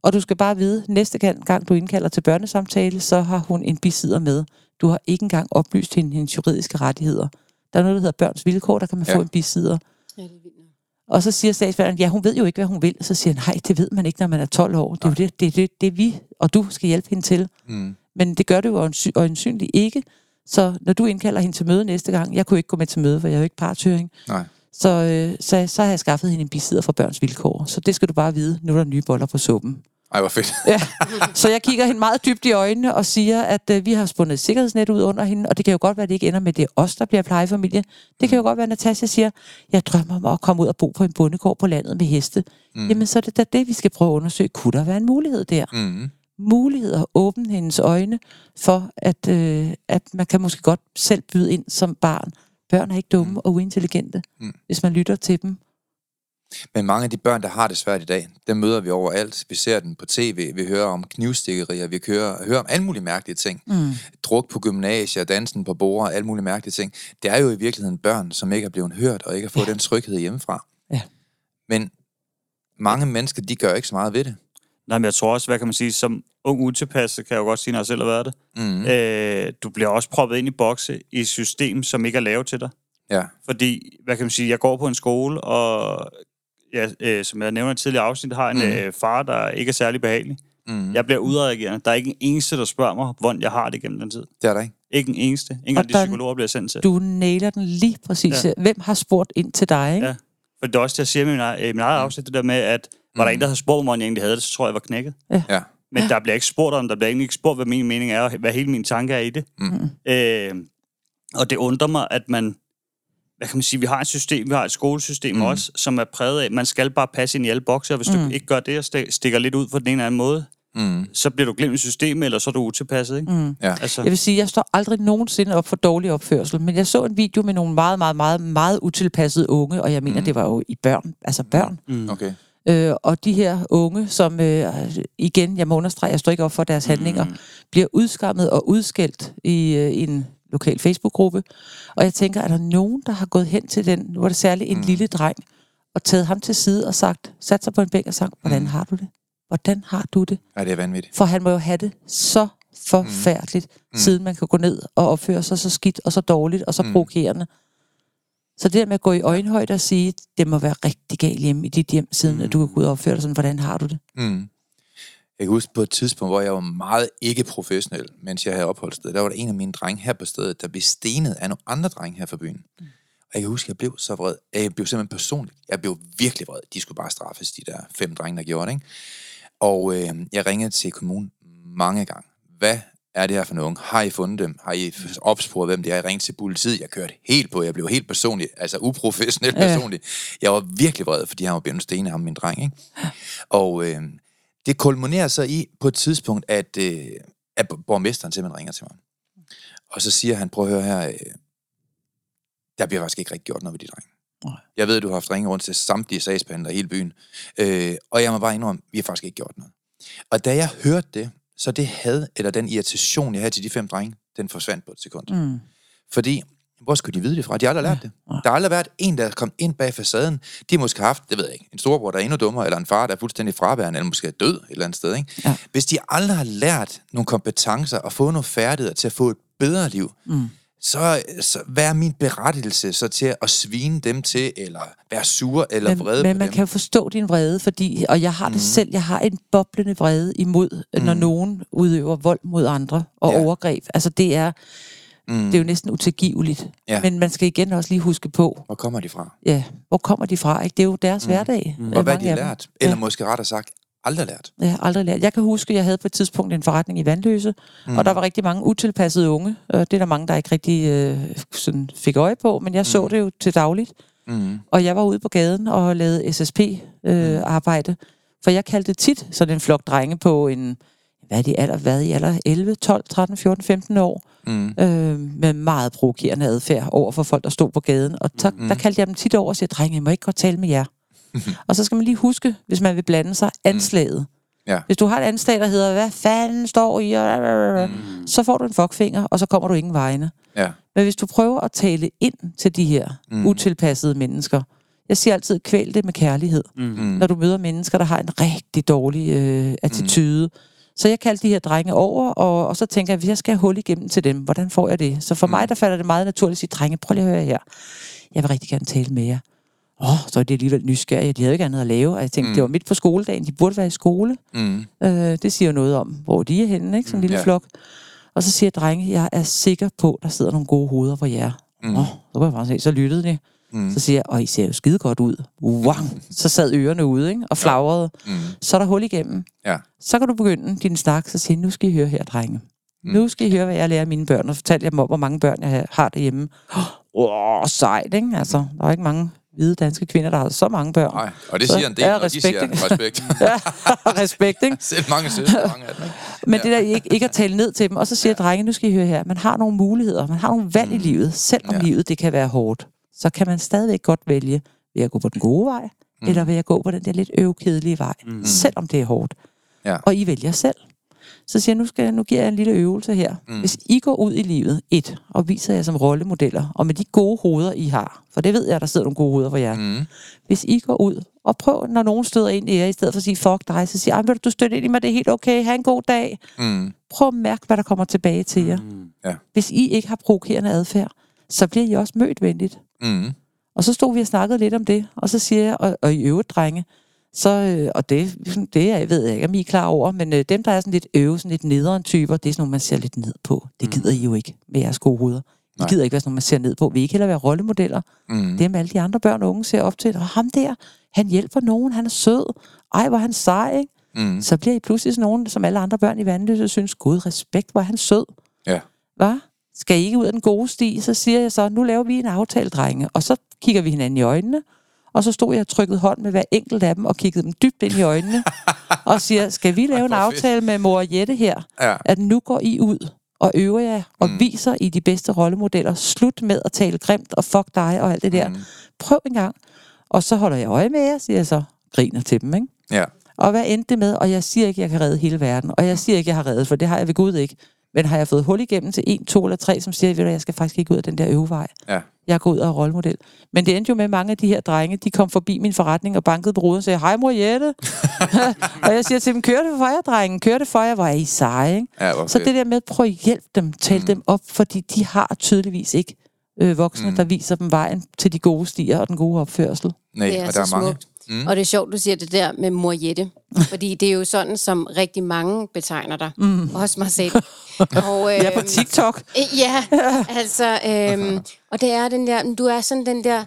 og du skal bare vide, næste gang du indkalder til børnesamtale, så har hun en bisidder med. Du har ikke engang oplyst hendes juridiske rettigheder. Der er noget, der hedder børns vilkår, der kan man få en bisidder. Ja, det vil jeg. Og så siger statsværden, ja, hun ved jo ikke, hvad hun vil. Så siger han, nej, det ved man ikke, når man er 12 år. Det er jo det vi, og du skal hjælpe hende til. Men det gør det jo øjensynligt ikke. Så når du indkalder hende til møde næste gang, jeg kunne ikke gå med til møde, for jeg er jo ikke partshøring. Nej. Så har jeg skaffet hende en bisidder fra børns vilkår. Så det skal du bare vide, nu er der nye boller på suppen. Ej, hvor fedt. Ja. Så jeg kigger hende meget dybt i øjnene og siger, at vi har spundet et sikkerhedsnet ud under hende, og det kan jo godt være, at det ikke ender med, det er os, der bliver plejefamilie. Det kan jo godt være, at Natasha siger, jeg drømmer om at komme ud og bo på en bondegård på landet med heste. Jamen, så er det da det, vi skal prøve at undersøge. Kunne der være en mulighed der? Muligheder at åbne hendes øjne for, at man kan måske godt selv byde ind som barn. Børn er ikke dumme og uintelligente, hvis man lytter til dem Men mange af de børn, der har det svært i dag, dem møder vi overalt. Vi ser den på tv, vi hører om knivstikkerier, vi hører om alle mulige mærkelige ting. Mm. Druk på gymnasier, dansen på borde, alle mulige mærkelige ting. Det er jo i virkeligheden børn, som ikke er blevet hørt og ikke har fået den tryghed hjemmefra. Ja. Men mange mennesker, de gør ikke så meget ved det. Nej, men jeg tror også, hvad kan man sige, som ung utilpasset, kan jeg jo godt sige, når jeg selv har været det. Mm. Du bliver også proppet ind i bokse i et system, som ikke er lavet til dig. Ja. Fordi, hvad kan man sige, jeg går på en skole, og som jeg nævner i tidligere afsnit, har en far, der ikke er særlig behagelig. Mm. Jeg bliver udreagerende. Der er ikke en eneste, der spørger mig, hvordan jeg har det gennem den tid. Det er der ikke. Ikke en eneste. Ingen af de psykologer bliver sendt til. Du nailer den lige præcis. Ja. Hvem har spurgt ind til dig, ikke? Ja. For det er også det, jeg siger i min eget afsnit, det der med, at var der en, der havde spurgt mig, om jeg egentlig havde det, så tror jeg, jeg var knækket. Ja. Men der bliver ikke spurgt om, der bliver ikke spurgt, hvad min mening er, og hvad hele min tanke er i det. Mm. Og det undrer mig, at man, hvad kan man sige, vi har et system, vi har et skolesystem også, som er præget af, at man skal bare passe ind i alle bokser, hvis du ikke gør det, og stikker lidt ud på den ene eller anden måde, så bliver du glemt i systemet, eller så er du utilpasset, ikke? Mm. Ja. Altså. Jeg vil sige, jeg står aldrig nogensinde op for dårlig opførsel, men jeg så en video med nogle meget, meget, meget, meget utilpassede unge, og jeg mener, det var jo i børn, altså børn. Mm. Okay. Og de her unge, som igen, jeg må understrege, jeg står ikke op for deres handlinger, bliver udskammet og udskældt i en lokal Facebook-gruppe. Og jeg tænker, er der nogen, der har gået hen til den, nu var det særligt en lille dreng, og taget ham til side og sagt, sat sig på en bænk og sagt, hvordan har du det? Hvordan har du det? Ja, det er vanvittigt. For han må jo have det så forfærdeligt, siden man kan gå ned og opføre sig så skidt og så dårligt og så provokerende. Så det der med at gå i øjenhøjde og sige, det må være rigtig galt hjemme i dit hjem, siden at du kan gå ud og opføre dig sådan, hvordan har du det? Mm. Jeg kan huske på et tidspunkt, hvor jeg var meget ikke professionel, mens jeg havde opholdssted. Der var der en af mine drenge her på stedet, der blev stenet af nogle andre drenge her fra byen. Mm. Og jeg kan huske, jeg blev så vred. Jeg blev simpelthen personligt. Jeg blev virkelig vred. De skulle bare straffes, de der 5 drenge, der gjorde det, ikke? Og jeg ringede til kommunen mange gange. Hvad er det her for nogen? Har I fundet dem? Har I opsporet, hvem det er? Jeg ringte til politiet. Jeg kørte helt på. Jeg blev helt personlig, altså uprofessionel personlig. Jeg var virkelig vred, fordi han var blevet stenet, ham min dreng, ikke? Og det kulminerer så i på et tidspunkt, at borgmesteren simpelthen ringer til mig. Og så siger han, prøv at høre her, der bliver faktisk ikke rigtig gjort noget ved de drenge. Jeg ved, du har haft ringe rundt til samtlige sagsbehandlere i hele byen. Og jeg må bare indrømme, vi har faktisk ikke gjort noget. Og da jeg hørte det, så det had, eller den irritation, jeg havde til de 5 drenge, den forsvandt på et sekund. Mm. Fordi, hvor skulle de vide det fra? De har aldrig lært det. Ja. Der har aldrig været en, der kom ind bag facaden. De måske har haft, det ved jeg ikke, en storebror, der er endnu dummere, eller en far, der er fuldstændig fraværende, eller måske er død et eller andet sted. Ikke? Ja. Hvis de aldrig har lært nogle kompetencer, og fået nogle færdigheder til at få et bedre liv, så hvad er min berettigelse så til at svine dem til, eller være sur, eller vrede på dem? Men man kan jo forstå din vrede, fordi, og jeg har det selv, jeg har en boblende vrede imod, når nogen udøver vold mod andre, og overgreb. Altså det er jo næsten utilgiveligt. Ja. Men man skal igen også lige huske på. Hvor kommer de fra? Ja, hvor kommer de fra? Ikke? Det er jo deres hverdag. Og hvad de har lært? Eller måske rettere sagt, aldrig lært. Ja, aldrig lært. Jeg kan huske, at jeg havde på et tidspunkt en forretning i Vandløse, og der var rigtig mange utilpassede unge. Det er der mange, der ikke rigtig sådan fik øje på, men jeg så det jo til dagligt. Mm. Og jeg var ude på gaden og lavede SSP-arbejde, for jeg kaldte tit sådan en flok drenge på en, hvad er de alder, 11, 12, 13, 14, 15 år, med meget provokerende adfærd over for folk, der stod på gaden. Og der kaldte jeg dem tit over og sagde, drenge, jeg må ikke godt tale med jer. Og så skal man lige huske, hvis man vil blande sig, anslaget. Ja. Hvis du har et anslag, der hedder, hvad fanden står I? Så får du en fuckfinger, og så kommer du ingen vegne. Ja. Men hvis du prøver at tale ind til de her utilpassede mennesker, jeg siger altid, kvæl det med kærlighed, når du møder mennesker, der har en rigtig dårlig attitude. Så jeg kaldte de her drenge over, og så tænker jeg, hvis jeg skal have hul igennem til dem, hvordan får jeg det? Så for mig, der falder det meget naturligt at sige, drenge, prøv lige at høre her. Jeg vil rigtig gerne tale med jer. Så er det alligevel nysgerrige. De havde jo ikke andet at lave. Og jeg tænkte, det var midt på skoledagen. De burde være i skole. Det siger jo noget om, hvor de er henne, ikke? Som en lille flok. Og så siger jeg, drenge, jeg er sikker på, der sidder nogle gode hoveder for jer. Så var jeg bare se. Så lyttede de. Så siger jeg, I ser jo skide godt ud. Wow. Så sad ørerne ude, ikke? Og flagrede. Så er der hul igennem. Ja. Så kan du begynde din snak. Så siger jeg, nu skal I høre her, drenge. Nu skal I høre, hvad jeg lærer mine børn. Og fortalte dem om, hvor mange børn jeg har derhjemme. Sejt, ikke? Altså, der er ikke mange hvide danske kvinder, der har så mange børn. Nej, og det siger en del, og de siger respekt. Respekt, ikke? Selv mange søster, mange af dem. Men det der ikke at tale ned til dem, og så siger drenge, nu skal I høre her, man har nogle muligheder, man har nogle valg i livet, selvom livet det kan være hårdt, så kan man stadigvæk godt vælge ved at gå på den gode vej, eller vil jeg gå på den der lidt øvekedelige vej, selvom det er hårdt. Ja. Og I vælger selv. Så siger jeg, nu giver jeg en lille øvelse her. Hvis I går ud i livet, og viser jer som rollemodeller, og med de gode hoveder, I har, for det ved jeg, der sidder nogle gode hoveder for jer. Hvis I går ud og prøver, når nogen støder ind i jer, i stedet for at sige, fuck dig, så siger jeg, du støtter ind i mig, det er helt okay, have en god dag. Prøv at mærke, hvad der kommer tilbage til jer. Ja. Hvis I ikke har provokerende adfærd, så bliver I også mødt venligt. Og så stod vi og snakkede lidt om det, og så siger jeg, og i øvrigt, drenge, så, og det jeg ved ikke, om I er klar over, men dem, der er sådan lidt sådan lidt nederen typer, det er sådan nogle, man ser lidt ned på. Det gider I jo ikke med jeres gode hoveder. I gider ikke være sådan nogle, man ser ned på. Vi ikke heller være rollemodeller. Dem alle de andre børn og unge ser op til. Og ham der, han hjælper nogen, han er sød. Ej, hvor han sej, ikke? Så bliver I pludselig sådan nogen, som alle andre børn i Vandløse synes, god respekt, hvor han sød. Ja. Hva? Skal I ikke ud af den gode sti? Så siger jeg så, nu laver vi en aftale, drenge. Og så kigger vi hinanden i øjnene. Og så stod jeg og trykkede hånd med hver enkelt af dem, og kiggede dem dybt ind i øjnene, og siger, skal vi lave en aftale med mor og Jette her, at nu går I ud og øver jer, og viser I de bedste rollemodeller, slut med at tale grimt, og fuck dig, og alt det der. Prøv en gang. Og så holder jeg øje med jer, siger jeg så, griner til dem, ikke? Ja. Og hvad endte det med? Og jeg siger ikke, jeg kan redde hele verden, og jeg siger ikke, jeg har reddet, for det har jeg ved Gud ikke. Men har jeg fået hul igennem til 1, 2 eller 3, som siger, at jeg skal faktisk ikke ud af den der øvevej. Ja. Jeg går ud og er rollemodel. Men det endte jo med, mange af de her drenge, de kom forbi min forretning og bankede på ruden og sagde, hej mor Jette. Og jeg siger til dem, kør det for jer, drengen. Kør det for jer, hvor er I seje, ikke? Ja, okay. Så det der med, prøv at hjælpe dem, tale dem op, fordi de har tydeligvis ikke voksne, der viser dem vejen til de gode stier og den gode opførsel. Nej, det er, og der er mange. Og det er sjovt, du siger det der med mor Jette. Fordi det er jo sådan, som rigtig mange betegner dig. Også mig selv. Og, jeg er på TikTok. Ja, altså... og det er den der... Du er sådan den der...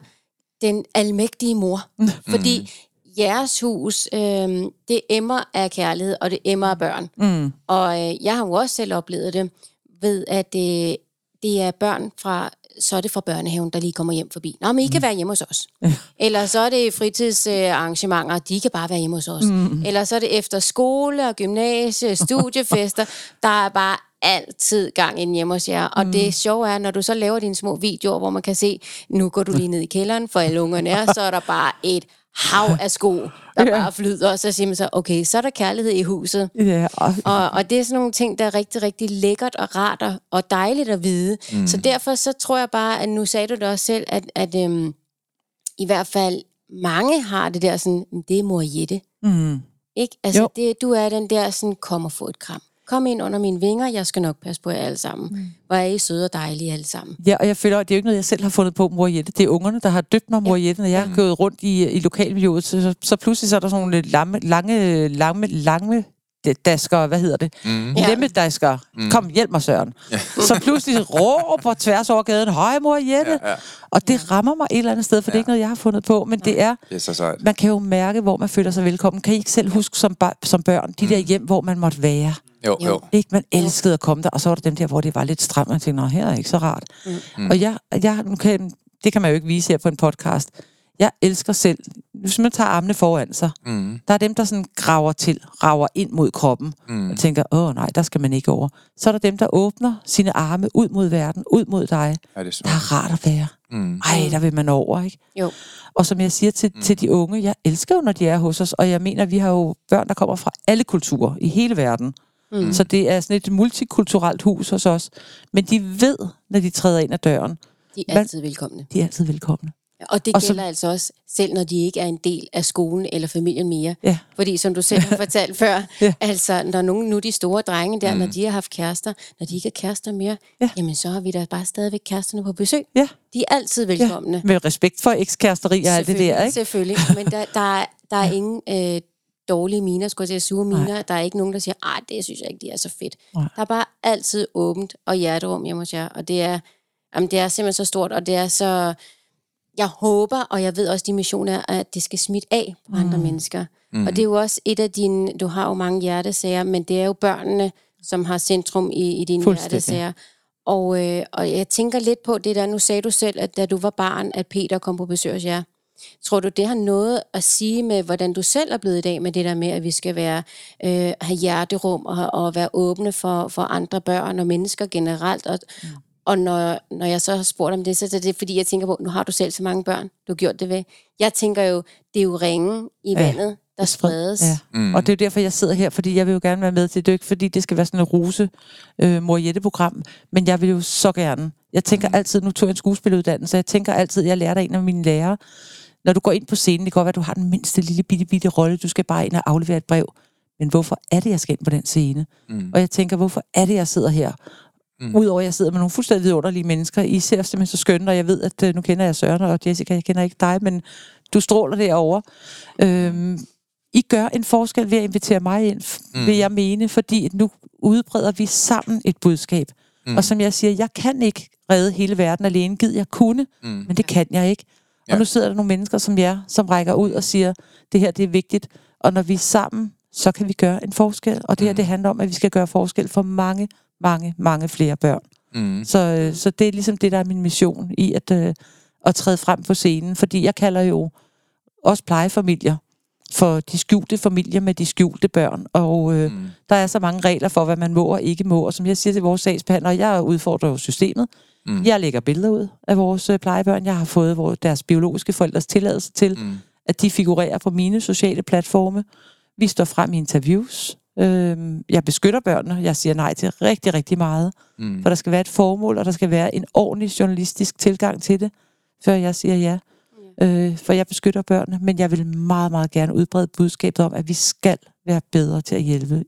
Den almægtige mor. Fordi jeres hus, det emmer af kærlighed, og det emmer af børn. Og jeg har jo også selv oplevet det, ved at det er børn fra... Så er det fra børnehaven, der lige kommer hjem forbi. Nå, men I kan være hjemme hos os. Eller så er det fritidsarrangementer, de kan bare være hjemme hos os. Eller så er det efter skole og gymnasie, studiefester. Der er bare altid gang ind hjemme hos jer. Og det sjove er, når du så laver dine små videoer, hvor man kan se, nu går du lige ned i kælderen, for alle ungerne er, så er der bare et hav af sko, der bare flyder. Og så siger man så, okay, så er der kærlighed i huset. Og det er sådan nogle ting, der er rigtig, rigtig lækkert og rart og dejligt at vide. Så derfor så tror jeg bare, at nu sagde du det også selv, at i hvert fald mange har det der sådan, det er mor Jette. Ikke? Altså, du er den der sådan, kom og få et kram. Kom ind under mine vinger, jeg skal nok passe på jer alle sammen. Hvor er I søde og dejlige alle sammen. Ja, og jeg føler, at det er jo ikke noget, jeg selv har fundet på, mor Jette. Det er ungerne, der har døbt mig, mor Jette, når jeg har gået rundt i lokalmiljøet. Så pludselig så er der sådan nogle lange daskere, hvad hedder det? Lemmedaskere. Kom, hjælp mig, Søren. Så pludselig råber tværs over gaden, hej mor Jette. Og det rammer mig et eller andet sted, for det er ikke noget, jeg har fundet på. Men det er, man kan jo mærke, hvor man føler sig velkommen. Kan I ikke selv huske som børn, de der hjem, hvor man måtte være? Jo. Ikke, man elskede at komme der, og så var der dem der, hvor det var lidt stramt, og jeg tænkte, her er ikke så rart. Og jeg det kan man jo ikke vise her på en podcast. Jeg elsker selv, hvis man tager armene foran sig, der er dem, der sådan graver til, rager ind mod kroppen, og tænker, nej, der skal man ikke over. Så er der dem, der åbner sine arme ud mod verden, ud mod dig. Ja, det er der er rart at være. Ej, der vil man over, ikke? Jo. Og som jeg siger til de unge, jeg elsker jo, når de er hos os, og jeg mener, vi har jo børn, der kommer fra alle kulturer i hele verden. Så det er sådan et multikulturelt hus hos os. Men de ved, når de træder ind ad døren. De er altid velkomne. Og det gælder altså også, selv når de ikke er en del af skolen eller familien mere. Ja. Fordi som du selv har fortalt før, altså når nogen nu de store drenge der, når de har haft kærester, når de ikke er kærester mere, jamen så har vi da bare stadigvæk kæresterne på besøg. Ja. De er altid velkomne. Ja. Med respekt for ekskæresteri og alt det der, ikke? Selvfølgelig, men der er ingen... dårlige miner, sure miner. Nej. Der er ikke nogen, der siger, ej, det synes jeg ikke, det er så fedt. Nej. Der er bare altid åbent og hjerterum hjemme hos jer, og det er simpelthen så stort, og det er så... Jeg håber, og jeg ved også, de missioner er, at det skal smitte af på andre mennesker. Og det er jo også et af dine... Du har jo mange hjertesager, men det er jo børnene, som har centrum i dine hjertesager. Og jeg tænker lidt på det der, nu sagde du selv, at da du var barn, at Peter kom på besøg hos jer. Tror du, det har noget at sige med, hvordan du selv er blevet i dag med det der med, at vi skal være, have hjerterum og være åbne for andre børn og mennesker generelt? Og, Og når jeg så har spurgt om det, så er det fordi, jeg tænker på, nu har du selv så mange børn, du har gjort det ved. Jeg tænker jo, det er jo ringe i vandet, der spredes. Ja. Mm. Og det er jo derfor, jeg sidder her, fordi jeg vil jo gerne være med til det. Det er jo ikke fordi, det skal være sådan et rose mor Jette-program, men jeg vil jo så gerne. Jeg tænker altid, nu tog jeg en skuespiluddannelse, jeg tænker altid, jeg lærte af en af mine lærere. Når du går ind på scenen, det kan godt være, at du har den mindste lille bitte rolle, du skal bare ind og aflevere et brev. Men hvorfor er det, jeg skal ind på den scene? Mm. Og jeg tænker, hvorfor er det, jeg sidder her? Mm. Udover at jeg sidder med nogle fuldstændig vidunderlige mennesker, I ser simpelthen så skønne, og jeg ved, at nu kender jeg Søren og Jessica, jeg kender ikke dig, men du stråler derovre. I gør en forskel ved at invitere mig ind, vil jeg mene, fordi nu udbreder vi sammen et budskab. Mm. Og som jeg siger, jeg kan ikke redde hele verden alene, gid jeg kunne, men det kan jeg ikke. Ja. Og nu sidder der nogle mennesker som jer, som rækker ud og siger, det her det er vigtigt, og når vi er sammen, så kan vi gøre en forskel. Og det her det handler om, at vi skal gøre forskel for mange flere børn. Mm. Så det er ligesom det, der er min mission i at træde frem på scenen. Fordi jeg kalder jo også plejefamilier for de skjulte familier med de skjulte børn. Og der er så mange regler for, hvad man må og ikke må. Og som jeg siger til vores sagsbehandlere, jeg udfordrer jo systemet. Mm. Jeg lægger billeder ud af vores plejebørn. Jeg har fået deres biologiske forældres tilladelse til, at de figurerer på mine sociale platforme. Vi står frem i interviews. Jeg beskytter børnene. Jeg siger nej til rigtig, rigtig meget. Mm. For der skal være et formål, og der skal være en ordentlig journalistisk tilgang til det, før jeg siger ja. For jeg beskytter børnene, men jeg vil meget, meget gerne udbrede budskabet om, at vi skal være bedre til at hjælpe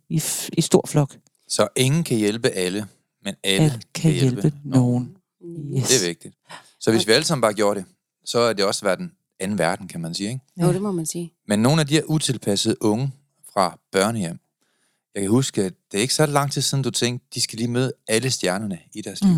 i stor flok. Så ingen kan hjælpe alle, men alle kan hjælpe nogen. Yes. Det er vigtigt. Så hvis vi alle sammen bare gjorde det, så er det også den anden verden, kan man sige, ikke? Jo, det må man sige. Men nogle af de her utilpassede unge fra børnehjem, jeg kan huske, at det er ikke så lang tid siden, du tænkte, de skal lige møde alle stjernerne i deres liv.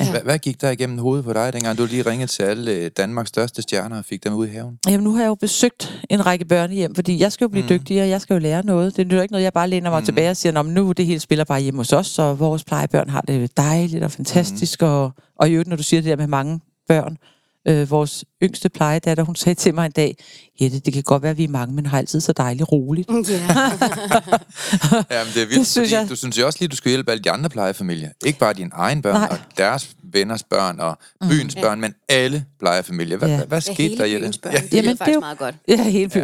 Ja. Hvad gik der igennem hovedet på dig, dengang du lige ringede til alle Danmarks største stjerner og fik dem ud i haven? Jamen, nu har jeg jo besøgt en række børnehjem, fordi jeg skal jo blive dygtigere, jeg skal jo lære noget. Det er ikke noget, jeg bare læner mig tilbage og siger, nu det hele spiller bare hjemme hos os, og vores plejebørn har det dejligt og fantastisk. Og i øvrigt, når du siger det der med mange børn, vores yngste plejedatter, hun sagde til mig en dag, Jette, det kan godt være, at vi er mange, men har altid så dejligt roligt. Yeah. Jamen, det er vildt, det synes jeg. Du synes jo også lige, du skal hjælpe alle de andre plejefamilier. Ikke bare dine egne børn, og deres venners børn, og byens børn, men alle plejefamilier. Hvad skete der, Jette? Det er faktisk meget godt. Ja, hele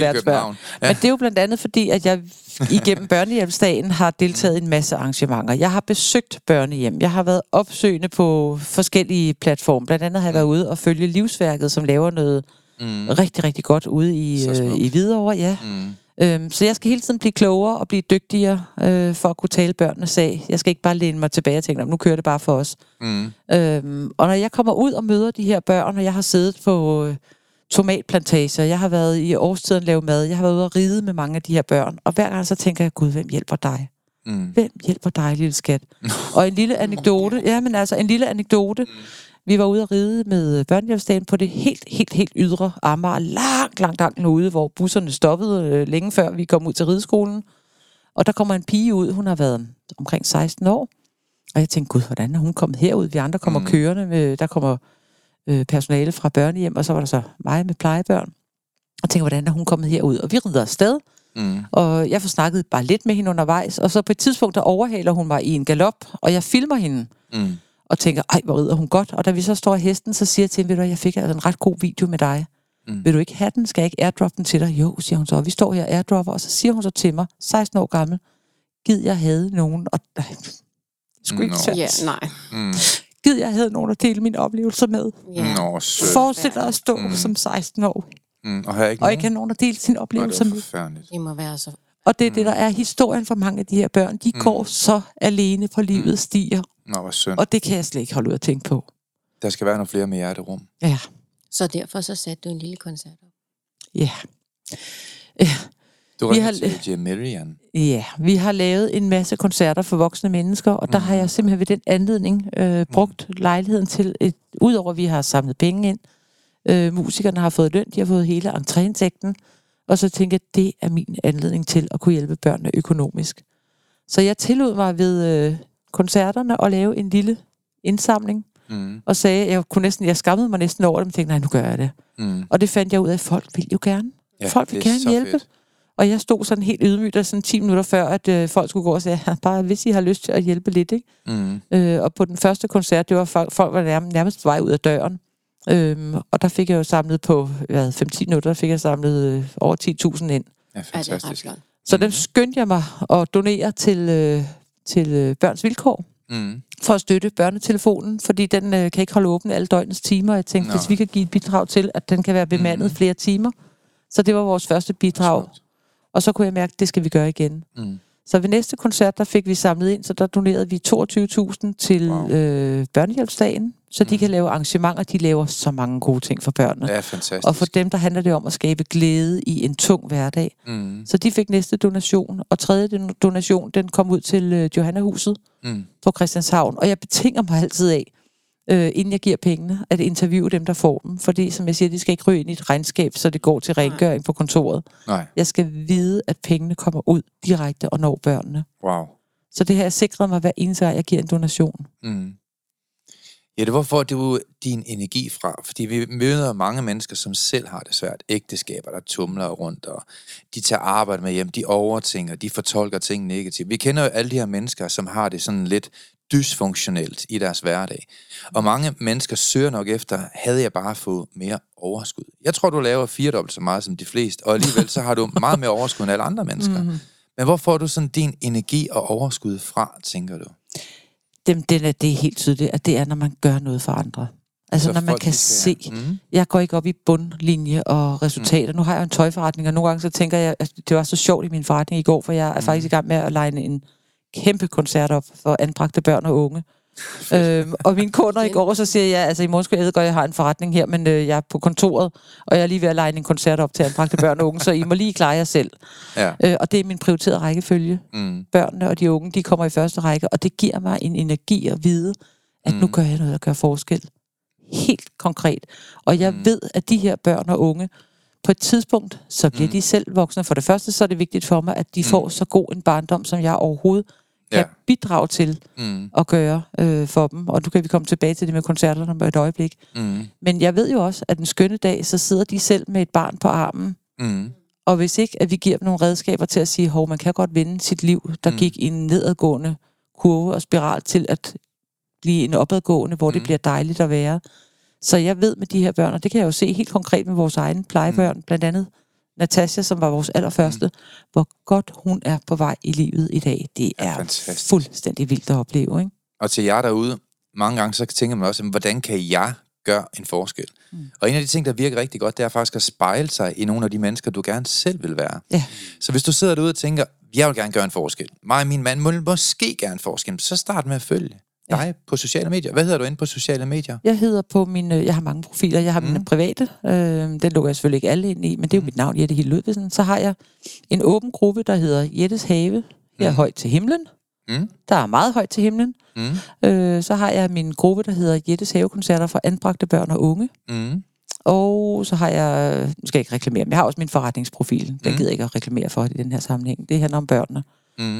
verdens børn. Men det er jo blandt andet, fordi at jeg igennem Børnehjælpsdagen har deltaget i en masse arrangementer. Jeg har besøgt børnehjem. Jeg har været opsøgende på forskellige platforme. Blandt andet har jeg været ude og følge Livsværket, som laver noget rigtig, rigtig godt ude i Hvidovre. Ja. Så jeg skal hele tiden blive klogere og blive dygtigere for at kunne tale børnenes sag. Jeg skal ikke bare læne mig tilbage og tænke, nu kører det bare for os. Og når jeg kommer ud og møder de her børn, og jeg har siddet på tomatplantager, jeg har været i årstiden lave mad, jeg har været ude og ride med mange af de her børn, og hver gang så tænker jeg, Gud, hvem hjælper dig? Hvem hjælper dig, lille skat? Og en lille anekdote, vi var ude at ride med børnehjælpsdagen på det helt ydre Amager, langt ude, hvor busserne stoppede længe før vi kom ud til rideskolen. Og der kommer en pige ud, hun har været omkring 16 år, og jeg tænkte, Gud, hvordan er hun kommet herud? Vi andre kommer kørende, der kommer personale fra børnehjem, og så var der så mig med plejebørn. Og tænkte, hvordan er hun kommet herud? Og vi rider afsted, og jeg får snakket bare lidt med hende undervejs, og så på et tidspunkt, der overhaler hun mig i en galop, og jeg filmer hende. Og tænker, ej, hvor rider hun godt. Og da vi så står af hesten, så siger jeg til hende, ved du, jeg fik altså en ret god video med dig. Vil du ikke have den? Skal jeg ikke airdroppe den til dig? Jo, siger hun så. Og vi står her og airdropper, og så siger hun så til mig, 16 år gammel, gid jeg havde nogen, og gid jeg havde nogen at dele mine oplevelser med. Fortsæt at stå som 16 år. Og ikke have nogen at dele sine oplevelser med. Det må være så. Og det er det, der er historien for mange af de her børn. De går så alene på livets stier. Nå, hvor synd. Og det kan jeg slet ikke holde ud at tænke på. Der skal være nogle flere med hjerterum. Ja. Så derfor så satte du en lille koncert op. Ja. Du ringte til Jim Merian. Ja, vi har lavet en masse koncerter for voksne mennesker, og der har jeg simpelthen ved den anledning brugt lejligheden til, udover at vi har samlet penge ind, musikerne har fået løn, de har fået hele entréindtægten, og så tænkte jeg, det er min anledning til at kunne hjælpe børnene økonomisk. Så jeg tillod mig ved koncerterne og lave en lille indsamling, og sagde, jeg skammede mig næsten over det, men tænkte, nej, nu gør jeg det. Og det fandt jeg ud af, at folk vil jo gerne. Ja, folk vil gerne hjælpe. Fedt. Og jeg stod sådan helt ydmygt, og sådan 10 minutter før, at folk skulle gå og sige, bare hvis I har lyst til at hjælpe lidt, ikke? Mm. Og på den første koncert, det var folk var nærmest vej ud af døren. Og der fik jeg jo samlet på 5-10 minutter, fik jeg samlet over 10.000 ind. Ja, fantastisk. Ja, så dem skyndte jeg mig at donere til Børns Vilkår, for at støtte børnetelefonen, fordi den kan ikke holde åben alle døgnets timer. Jeg tænkte, hvis vi kan give et bidrag til, at den kan være bemandet flere timer. Så det var vores første bidrag. Smart. Og så kunne jeg mærke, at det skal vi gøre igen. Mm. Så ved næste koncert, der fik vi samlet ind, så der donerede vi 22.000 til Børnehjælpsdagen, så de kan lave arrangementer. De laver så mange gode ting for børnene. Ja, fantastisk. Og for dem, der handler det om at skabe glæde i en tung hverdag. Mm. Så de fik næste donation, og tredje donation, den kom ud til Johanna-huset på Christianshavn. Og jeg betinger mig altid af, inden jeg giver pengene, at interviewe dem, der får dem. Fordi, som jeg siger, de skal ikke ryge ind i et regnskab, så det går til rengøring på kontoret. Nej. Jeg skal vide, at pengene kommer ud direkte og når børnene. Wow. Så det har jeg sikret mig hver eneste gang, jeg giver en donation. Mm. Ja, det var for, at det var din energi fra. Fordi vi møder mange mennesker, som selv har det svært. Ægteskaber, der tumler rundt, og de tager arbejde med hjem, de overtænker, de fortolker ting negativt. Vi kender jo alle de her mennesker, som har det sådan lidt dysfunktionelt i deres hverdag. Og mange mennesker søger nok efter, havde jeg bare fået mere overskud. Jeg tror, du laver 4-dobbelt så meget som de fleste, og alligevel så har du meget mere overskud end alle andre mennesker. Mm-hmm. Men hvor får du sådan din energi og overskud fra, tænker du? Det er helt tydeligt, at det er, når man gør noget for andre. Altså, når man kan se. Jeg går ikke op i bundlinje og resultater. Nu har jeg en tøjforretning, og nogle gange så tænker jeg, at det var så sjovt i min forretning i går, for jeg er faktisk i gang med at legne en kæmpe koncert op for anbragte børn og unge. Og mine kunder i går, så siger jeg, altså i morgen skal jeg godt, jeg har en forretning her, men jeg er på kontoret, og jeg er lige ved at legne en koncert op til anbragte børn og unge, så I må lige klare jer selv. Ja. Og det er min prioriterede rækkefølge. Børnene og de unge, de kommer i første række, og det giver mig en energi at vide, at nu gør jeg noget, der gør forskel. Helt konkret. Og jeg ved, at de her børn og unge, på et tidspunkt, så bliver de selv voksne. For det første, så er det vigtigt for mig, at de får så god en barndom, som jeg overhovedet kan bidrage til at gøre for dem. Og nu kan vi komme tilbage til det med koncerterne om et øjeblik. Men jeg ved jo også, at den skønne dag, så sidder de selv med et barn på armen. Og hvis ikke, at vi giver dem nogle redskaber til at sige, hov, man kan godt vinde sit liv, der gik i en nedadgående kurve og spiral til at blive en opadgående, hvor det bliver dejligt at være. Så jeg ved med de her børn, og det kan jeg jo se helt konkret med vores egne plejebørn, blandt andet Natasha, som var vores allerførste, hvor godt hun er på vej i livet i dag. Det er fantastisk. Fuldstændig vildt at opleve, ikke? Og til jer derude, mange gange så tænker man også, hvordan kan jeg gøre en forskel? Og en af de ting, der virker rigtig godt, det er faktisk at spejle sig i nogle af de mennesker, du gerne selv vil være. Ja. Så hvis du sidder derude og tænker, jeg vil gerne gøre en forskel, mig og min mand må måske gerne en forskel, så start med at følge dig på sociale medier. Hvad hedder du inde på sociale medier? Jeg har mange profiler. Jeg har mine private. Den lukker jeg selvfølgelig ikke alle ind i, men det er jo mit navn, Jette Hillerød. Så har jeg en åben gruppe, der hedder Jettes Have. Her højt til himlen. Der er meget højt til himlen. Så har jeg min gruppe, der hedder Jettes Havekoncerter for anbragte børn og unge. Og så har jeg, nu skal jeg ikke reklamere, men jeg har også min forretningsprofil. Den gider jeg ikke at reklamere for i den her sammenhæng. Det handler om børnene.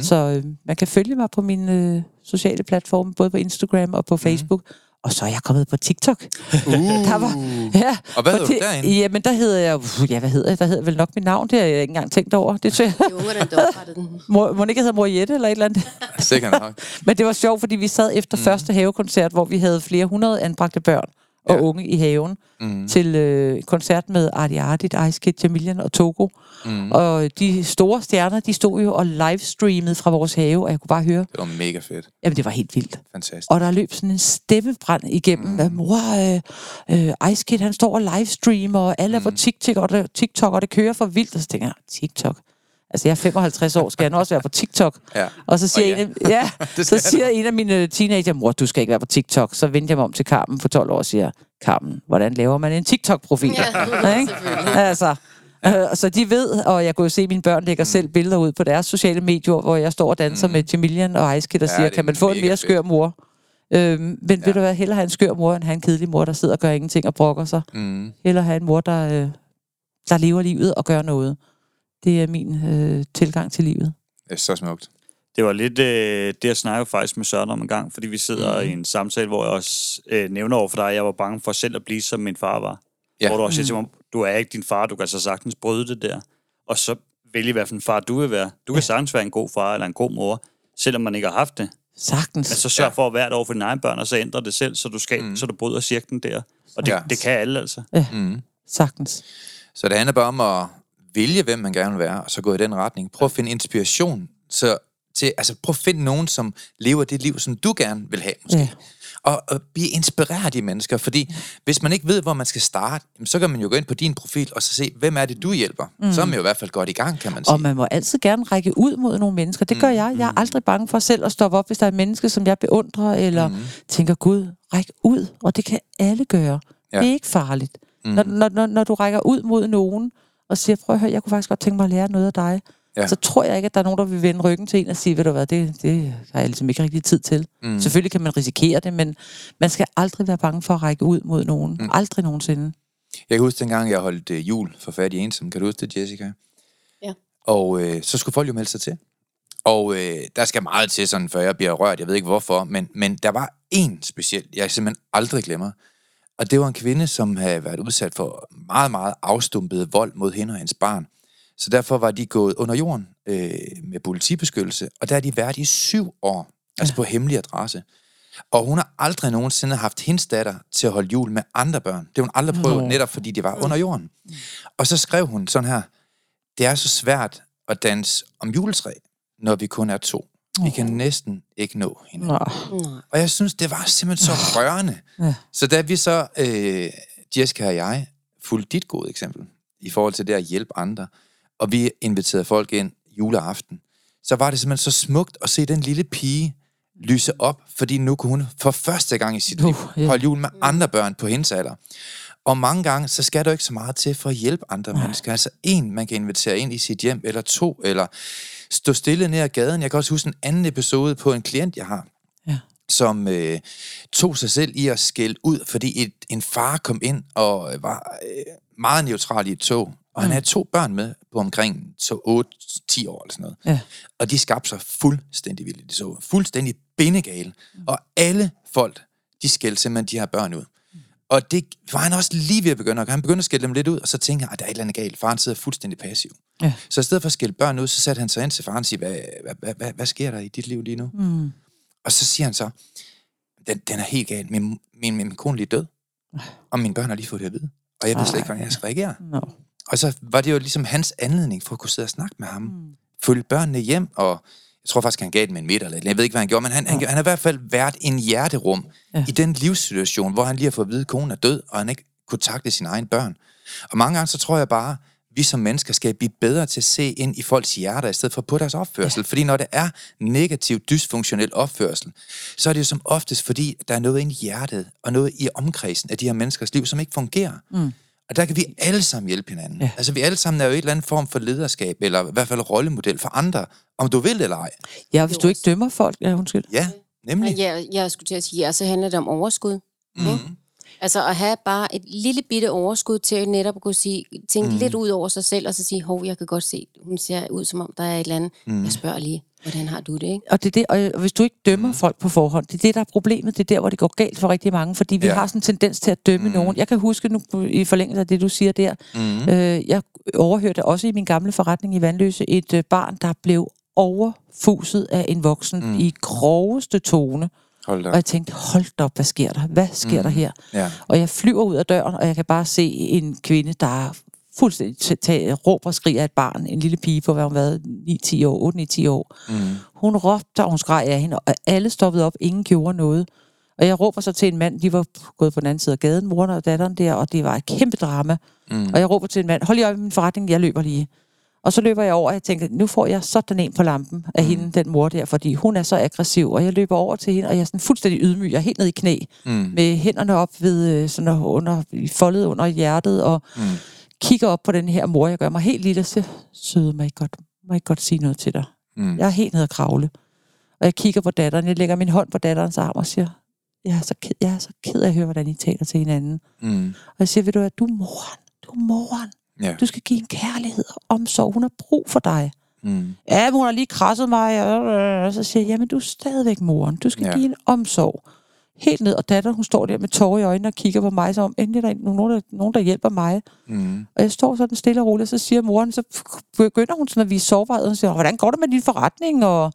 Så man kan følge mig på mine sociale platforme, både på Instagram og på Facebook. Og så er jeg kommet på TikTok. Og hvad hedder du derinde? Jamen, der hedder jeg... Der hedder vel nok mit navn. Det har jeg ikke engang tænkt over. Det er ungerne, der oprettede den. Må den ikke hedde Mor Jette eller et eller andet? Sikkert nok. Men det var sjovt, fordi vi sad efter første havekoncert, hvor vi havde flere hundrede anbragte børn og unge i haven, til koncert med Arti, Ice Kid, Jamelian og Togo. Og de store stjerner, de stod jo og livestreamede fra vores have, og jeg kunne bare høre. Det var mega fedt. Jamen, det var helt vildt. Fantastisk. Og der løb sådan en stemmebrand igennem, at Ice Kid, han står og livestreamer, og alle er på TikTok, og det kører for vildt, og så tænker jeg, TikTok. Altså, jeg er 55 år, skal jeg nu også være på TikTok? Og så siger, en af mine teenager, mor, du skal ikke være på TikTok. Så vendte jeg mig om til Carmen for 12 år og siger, Carmen, hvordan laver man en TikTok-profil? Så de ved, og jeg kunne jo se, at mine børn lægger selv billeder ud på deres sociale medier, hvor jeg står og danser med Jamelian og Ice Kid og siger, kan man få en mere skør mor? Men vil du være hellere have en skør mor, end have en kedelig mor, der sidder og gør ingenting og brokker sig? Eller have en mor, der lever livet og gør noget? Det er min tilgang til livet. Det er så smukt. Det var lidt det, jeg snakkede faktisk med Søren om en gang, fordi vi sidder i en samtale, hvor jeg også nævner over for dig, at jeg var bange for selv at blive, som min far var. Hvor du også siger til mig, du er ikke din far, du kan så sagtens bryde det der. Og så vælge, hvad for en far du vil være. Du kan sagtens være en god far eller en god mor, selvom man ikke har haft det. Sagtens. Men så sørg for at hvert år for dine egne børn, og så ændre det selv, så du skal, så du bryder cirklen der. Og det kan alle altså. Ja. Mm. Sagtens. Så det handler bare om at vælge, hvem man gerne vil være, og så gå i den retning. Prøv at finde inspiration prøv at finde nogen, som lever det liv, som du gerne vil have, måske. Ja. Og blive inspireret af de mennesker, fordi hvis man ikke ved, hvor man skal starte, så kan man jo gå ind på din profil og så se, hvem er det, du hjælper. Mm. Så er man jo i hvert fald godt i gang, kan man sige. Og man må altid gerne række ud mod nogle mennesker. Det gør jeg. Jeg er aldrig bange for selv at stoppe op, hvis der er et menneske, som jeg beundrer, eller tænker, Gud, ræk ud. Og det kan alle gøre. Ja. Det er ikke farligt. Mm. Når du rækker ud mod nogen og siger, prøv at høre, jeg kunne faktisk godt tænke mig at lære noget af dig. Ja. Så tror jeg ikke, at der er nogen, der vil vende ryggen til en og sige, ved du hvad, det har jeg ligesom ikke rigtig tid til. Mm. Selvfølgelig kan man risikere det, men man skal aldrig være bange for at række ud mod nogen. Mm. Aldrig nogensinde. Jeg kan huske dengang, jeg holdt jul for fattig ensom. Kan du huske det, Jessica? Ja. Og så skulle folk jo melde sig til. Og der skal meget til, sådan, før jeg bliver rørt. Jeg ved ikke hvorfor, men der var én speciel, jeg simpelthen aldrig glemmer. Og det var en kvinde, som havde været udsat for meget, meget afstumpet vold mod hende og hendes barn. Så derfor var de gået under jorden med politibeskyttelse, og der har de været i 7 år, altså på hemmelig adresse. Og hun har aldrig nogensinde haft hendes datter til at holde jul med andre børn. Det har hun aldrig prøvet, netop fordi de var under jorden. Og så skrev hun sådan her, det er så svært at danse om juletræ, når vi kun er 2. Vi kan næsten ikke nå hende. Og jeg synes, det var simpelthen så rørende. Så da vi så, Jessica og jeg, fulgte dit gode eksempel, i forhold til det at hjælpe andre, og vi inviterede folk ind juleaften, så var det simpelthen så smukt at se den lille pige lyse op, fordi nu kunne hun for første gang i sit liv holde jul med andre børn på hendes alder. Og mange gange, så skal der ikke så meget til for at hjælpe andre mennesker. Altså en, man kan invitere ind i sit hjem, eller 2, eller stå stille ned ad gaden. Jeg kan også huske en anden episode på en klient, jeg har, som tog sig selv i at skælde ud, fordi en far kom ind og var meget neutral i et tog. Og han havde 2 børn med på omkring 8-10 år eller sådan noget. Ja. Og de skabte sig fuldstændig vildt. De så fuldstændig bindegale. Og alle folk, de skældte simpelthen de her børn ud. Og det var han også lige ved at begynde. Og han begyndte at skælde dem lidt ud, og så tænkte han, at der er et eller andet galt. Faren sidder fuldstændig passiv. Ja. Så i stedet for at skælde børn ud, så satte han sig ind til faren og siger, hvad sker der i dit liv lige nu? Mm. Og så siger han så, den er helt galt. Min kone er lige død, og mine børn har lige fået det at vide. Og jeg ved slet ikke, hvordan jeg skal reagere. No. Og så var det jo ligesom hans anledning for at kunne sidde og snakke med ham. Mm. Følge børnene hjem, og jeg tror faktisk, han gav dem en middag eller jeg ved ikke, hvad han gjorde, men han har i hvert fald været en hjerterum i den livssituation, hvor han lige har fået at vide, at konen er død, og han ikke kunne takle sine egne børn. Og mange gange, så tror jeg bare, vi som mennesker skal blive bedre til at se ind i folks hjerter, i stedet for på deres opførsel. Fordi når det er negativ, dysfunktionel opførsel, så er det jo som oftest, fordi der er noget inde i hjertet, og noget i omkredsen af de her menneskers liv, som ikke fungerer. Mm. Og der kan vi alle sammen hjælpe hinanden. Ja. Altså vi alle sammen er jo et eller andet form for lederskab, eller i hvert fald rollemodel for andre, om du vil eller ej. Ja, hvis du ikke dømmer folk, undskyld. Ja, nemlig. Ja, jeg skulle til at sige, så handler det om overskud. Mm-hmm. Altså at have bare et lille bitte overskud til netop at kunne sige, tænke lidt ud over sig selv, og så sige, jeg kan godt se, hun ser ud som om, der er et eller andet. Jeg spørger lige, hvordan har du det, ikke? Og det er det, og hvis du ikke dømmer folk på forhånd, det er det, der er problemet, det er der, hvor det går galt for rigtig mange, fordi vi har sådan en tendens til at dømme nogen. Jeg kan huske nu, i forlængelse af det, du siger der, jeg overhørte også i min gamle forretning i Vandløse, et barn, der blev overfuset af en voksen i groveste tone. Og jeg tænkte, hold da op, hvad sker der? Hvad sker der her? Ja. Og jeg flyver ud af døren, og jeg kan bare se en kvinde, der fuldstændig råber og skriger af et barn. En lille pige på, hvad hun var, 9-10 år, 8-9-10 år. Hun råbte, og hun skreg af hende, og alle stoppede op. Ingen gjorde noget. Og jeg råber så til en mand, de var gået på den anden side af gaden, moren og datteren der, og det var et kæmpe drama. Og jeg råber til en mand, hold lige øje med min forretning, jeg løber lige. Og så løber jeg over, og jeg tænker, nu får jeg sådan en på lampen af hende, den mor der, fordi hun er så aggressiv. Og jeg løber over til hende, og jeg er sådan fuldstændig ydmyg, jeg er helt ned i knæ, med hænderne op ved, sådan under, foldet under hjertet, og kigger op på den her mor. Jeg gør mig helt lille og siger, søde, må jeg ikke godt sige noget til dig. Jeg er helt nede og kravle. Og jeg kigger på datteren, jeg lægger min hånd på datterens arm og siger, jeg er så ked af at høre, hvordan I taler til hinanden. Og jeg siger, ved du hvad, du er moren. Ja. Du skal give en kærlighed og omsorg. Hun har brug for dig. Ja, hun har lige krasset mig. Og så siger jeg, jamen du er stadigvæk moren. Du skal give en omsorg. helt ned, og datteren, hun står der med tårer i øjnene og kigger på mig, så om endelig der er nogen, der hjælper mig. Mm. Og jeg står sådan stille og roligt, og så siger moren, så begynder hun sådan at vise sårbarhed, og hun siger, hvordan går det med din forretning? Og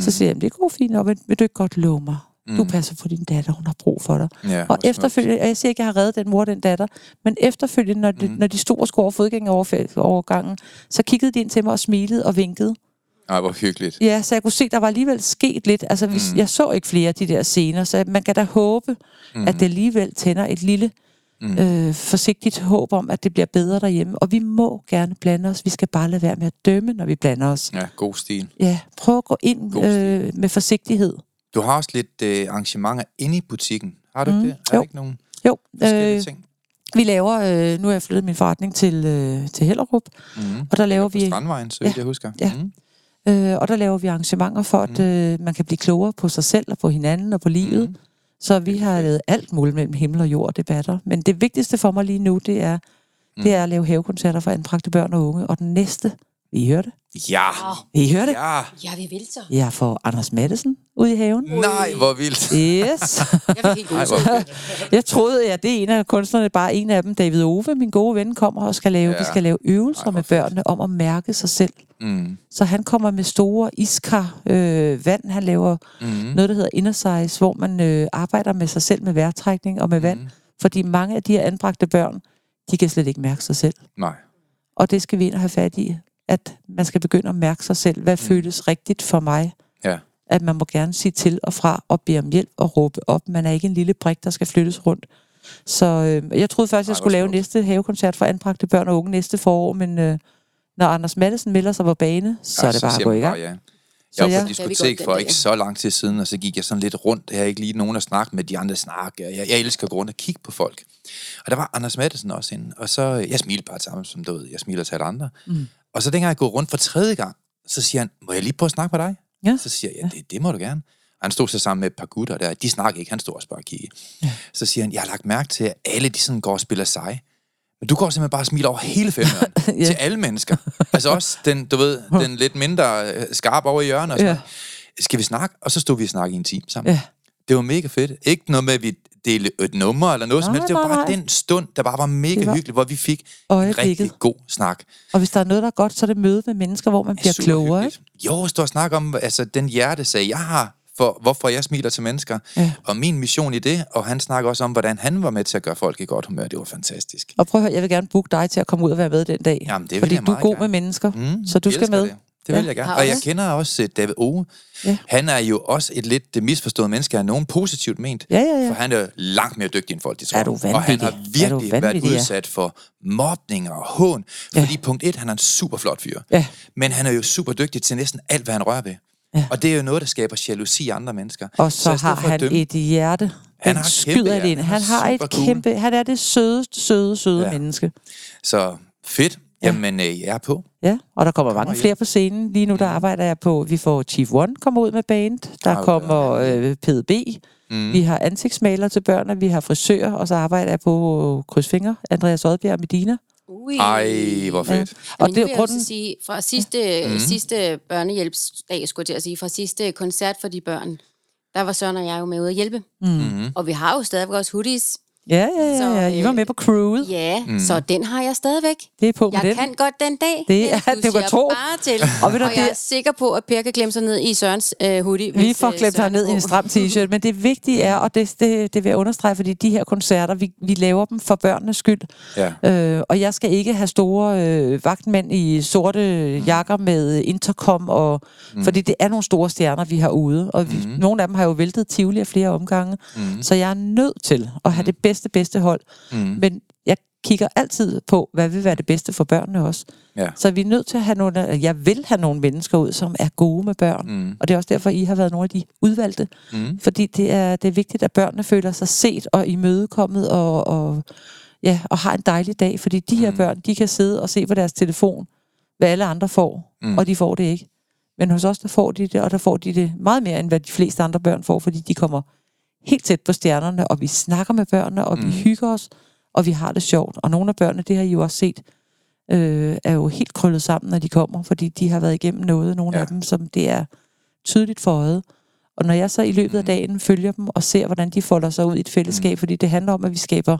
så siger jeg, det går fint, og vil du ikke godt love mig? Du passer på din datter, hun har brug for dig. Ja, og efterfølgende, og jeg siger ikke, jeg har reddet den mor og den datter, men efterfølgende, når de stod og skulle over fodgængerovergangen, så kiggede de ind til mig og smilede og vinkede. Ej, hvor hyggeligt. Ja, så jeg kunne se, der var alligevel sket lidt. Altså, jeg så ikke flere af de der scener, så man kan da håbe, at det alligevel tænder et lille forsigtigt håb om, at det bliver bedre derhjemme. Og vi må gerne blande os. Vi skal bare lade være med at dømme, når vi blander os. Ja, god stil. Ja, prøv at gå ind med forsigtighed. Du har også lidt arrangementer inde i butikken. Har du det? Er der ikke nogen forskellige ting? Vi laver, nu har jeg flyttet min forretning til Hillerød, og der laver vi... Strandvejen, så jeg husker. Ja. Og der laver vi arrangementer for, at man kan blive klogere på sig selv og på hinanden og på livet. Så vi har lavet alt muligt mellem himmel og jord debatter. Men det vigtigste for mig lige nu, det er at lave havekoncerter for anbragte børn og unge. Og den næste, vi hører det. Ja. I hører det? Ja. Ja, vi vil så. Jeg får Anders Madsen ud i haven. Nej, hvor vildt. Yes. Jeg troede, at det er en af kunstnerne, bare en af dem, David Ove, min gode ven, kommer og skal lave. Ja. Vi skal lave øvelser med børnene om at mærke sig selv. Mm. Så han kommer med store iskar vand. Han laver noget, der hedder innersize, hvor man arbejder med sig selv med vejrtrækning og med vand. Fordi mange af de her anbragte børn, de kan slet ikke mærke sig selv. Nej. Og det skal vi ind og have fat i. At man skal begynde at mærke sig selv. Hvad føles rigtigt for mig? Ja. At man må gerne sige til og fra, og bede om hjælp og råbe op. Man er ikke en lille brik, der skal flyttes rundt. Så jeg troede først, jeg skulle lave næste havekoncert for anbragte børn og unge næste forår, men når Anders Madsen melder sig på bane, så er det bare at gå i gang. Ja. Jeg var på diskotek for ikke så lang tid siden, og så gik jeg sådan lidt rundt. Jeg havde ikke lige nogen at snakke med, de andre snakke. Jeg elsker at gå rundt og kigge på folk. Og der var Anders Madsen også inde, og så jeg smilte bare sammen som død. Jeg smiler til alle andre. Og så dengang jeg går rundt for tredje gang, så siger han, må jeg lige prøve at snakke med dig? Ja. Så siger jeg, ja, det må du gerne. Han stod så sammen med et par gutter der, de snakker ikke, han stod også bare og kiggede. Ja. Så siger han, jeg har lagt mærke til, at alle de sådan går og spiller sig. Men du går simpelthen bare og smiler over hele femmeren til alle mennesker. Altså også den, du ved, den lidt mindre skarp over i hjørnet. Og sådan. Ja. Skal vi snakke? Og så stod vi og snakkede i en time sammen. Ja. Det var mega fedt. Ikke noget med, at vi delte et nummer eller noget som helst. Det var bare den stund, der bare var mega hyggeligt, hvor vi fik en rigtig god snak. Og hvis der er noget, der er godt, så er det møde med mennesker, hvor man bliver klogere. Ikke? Jo, stå og snak om altså, den hjertesag, jeg har, for hvorfor jeg smiler til mennesker. Ja. Og min mission i det, og han snakker også om, hvordan han var med til at gøre folk i godt humør. Det var fantastisk. Og prøv at høre, jeg vil gerne booke dig til at komme ud og være med den dag. Jamen, det vil fordi jeg du er god med mennesker, så du skal med. Det vil jeg gerne. Og jeg kender også David Ove. Ja. Han er jo også et lidt misforstået menneske, er nogen positivt ment. Ja. For han er langt mere dygtig end folk, de tror. Er du vanvittig? Og han har virkelig været udsat for mobning og hån. Fordi punkt 1, han er en super flot fyr. Ja. Men han er jo super dygtig til næsten alt, hvad han rører ved. Ja. Og det er jo noget, der skaber jalousi i andre mennesker. Og så har han et hjerte. Han skyder det ind. Han har et kæmpe... Han er det søde menneske. Så fedt. Ja. Jamen, jeg er på. Ja, og der kommer mange flere på scenen. Lige nu, der arbejder jeg på, vi får Chief One kommer ud med band. Der kommer PDB. Vi har ansigtsmalere til børnene. Vi har frisører. Og så arbejder jeg på krydsfinger. Andreas Odbjerg og Medina. Ui. Ej, hvor fedt. Og nu vil jeg også sige, fra sidste børnehjælpsdag, skulle jeg til at sige, fra sidste koncert for de børn, der var Søren og jeg jo med ude at hjælpe. Og vi har jo stadigvæk også hoodies. Ja, I var med på crewet. Ja, så den har jeg stadigvæk. Det er på med jeg den. Kan godt den dag. Det er det går tro. Og jeg er sikker på, at Per kan klemme sig ned i Sørens hoodie. Vi får klemt ham ned i en stram t-shirt. Men det vigtige er, og det vil jeg understrege, fordi de her koncerter, vi laver dem for børnenes skyld. Ja. Og jeg skal ikke have store vagtmænd i sorte jakker med intercom. Fordi det er nogle store stjerner, vi har ude. Og nogle af dem har jo væltet Tivoli af flere omgange. Så jeg er nødt til at have det bedste hold, men jeg kigger altid på, hvad vil være det bedste for børnene også. Ja. Så vi er nødt til at have nogle mennesker ud, som er gode med børn, og det er også derfor, I har været nogle af de udvalgte, fordi det er vigtigt, at børnene føler sig set og imødekommet og har en dejlig dag, fordi de her børn, de kan sidde og se på deres telefon, hvad alle andre får, og de får det ikke. Men hos os, der får de det, og der får de det meget mere, end hvad de fleste andre børn får, fordi de kommer helt tæt på stjernerne, og vi snakker med børnene, og vi hygger os, og vi har det sjovt. Og nogle af børnene, det har I jo også set, er jo helt krøllet sammen, når de kommer, fordi de har været igennem noget, nogle af dem, som det er tydeligt for øjet. Og når jeg så i løbet af dagen følger dem og ser, hvordan de folder sig ud i et fællesskab, fordi det handler om, at vi skaber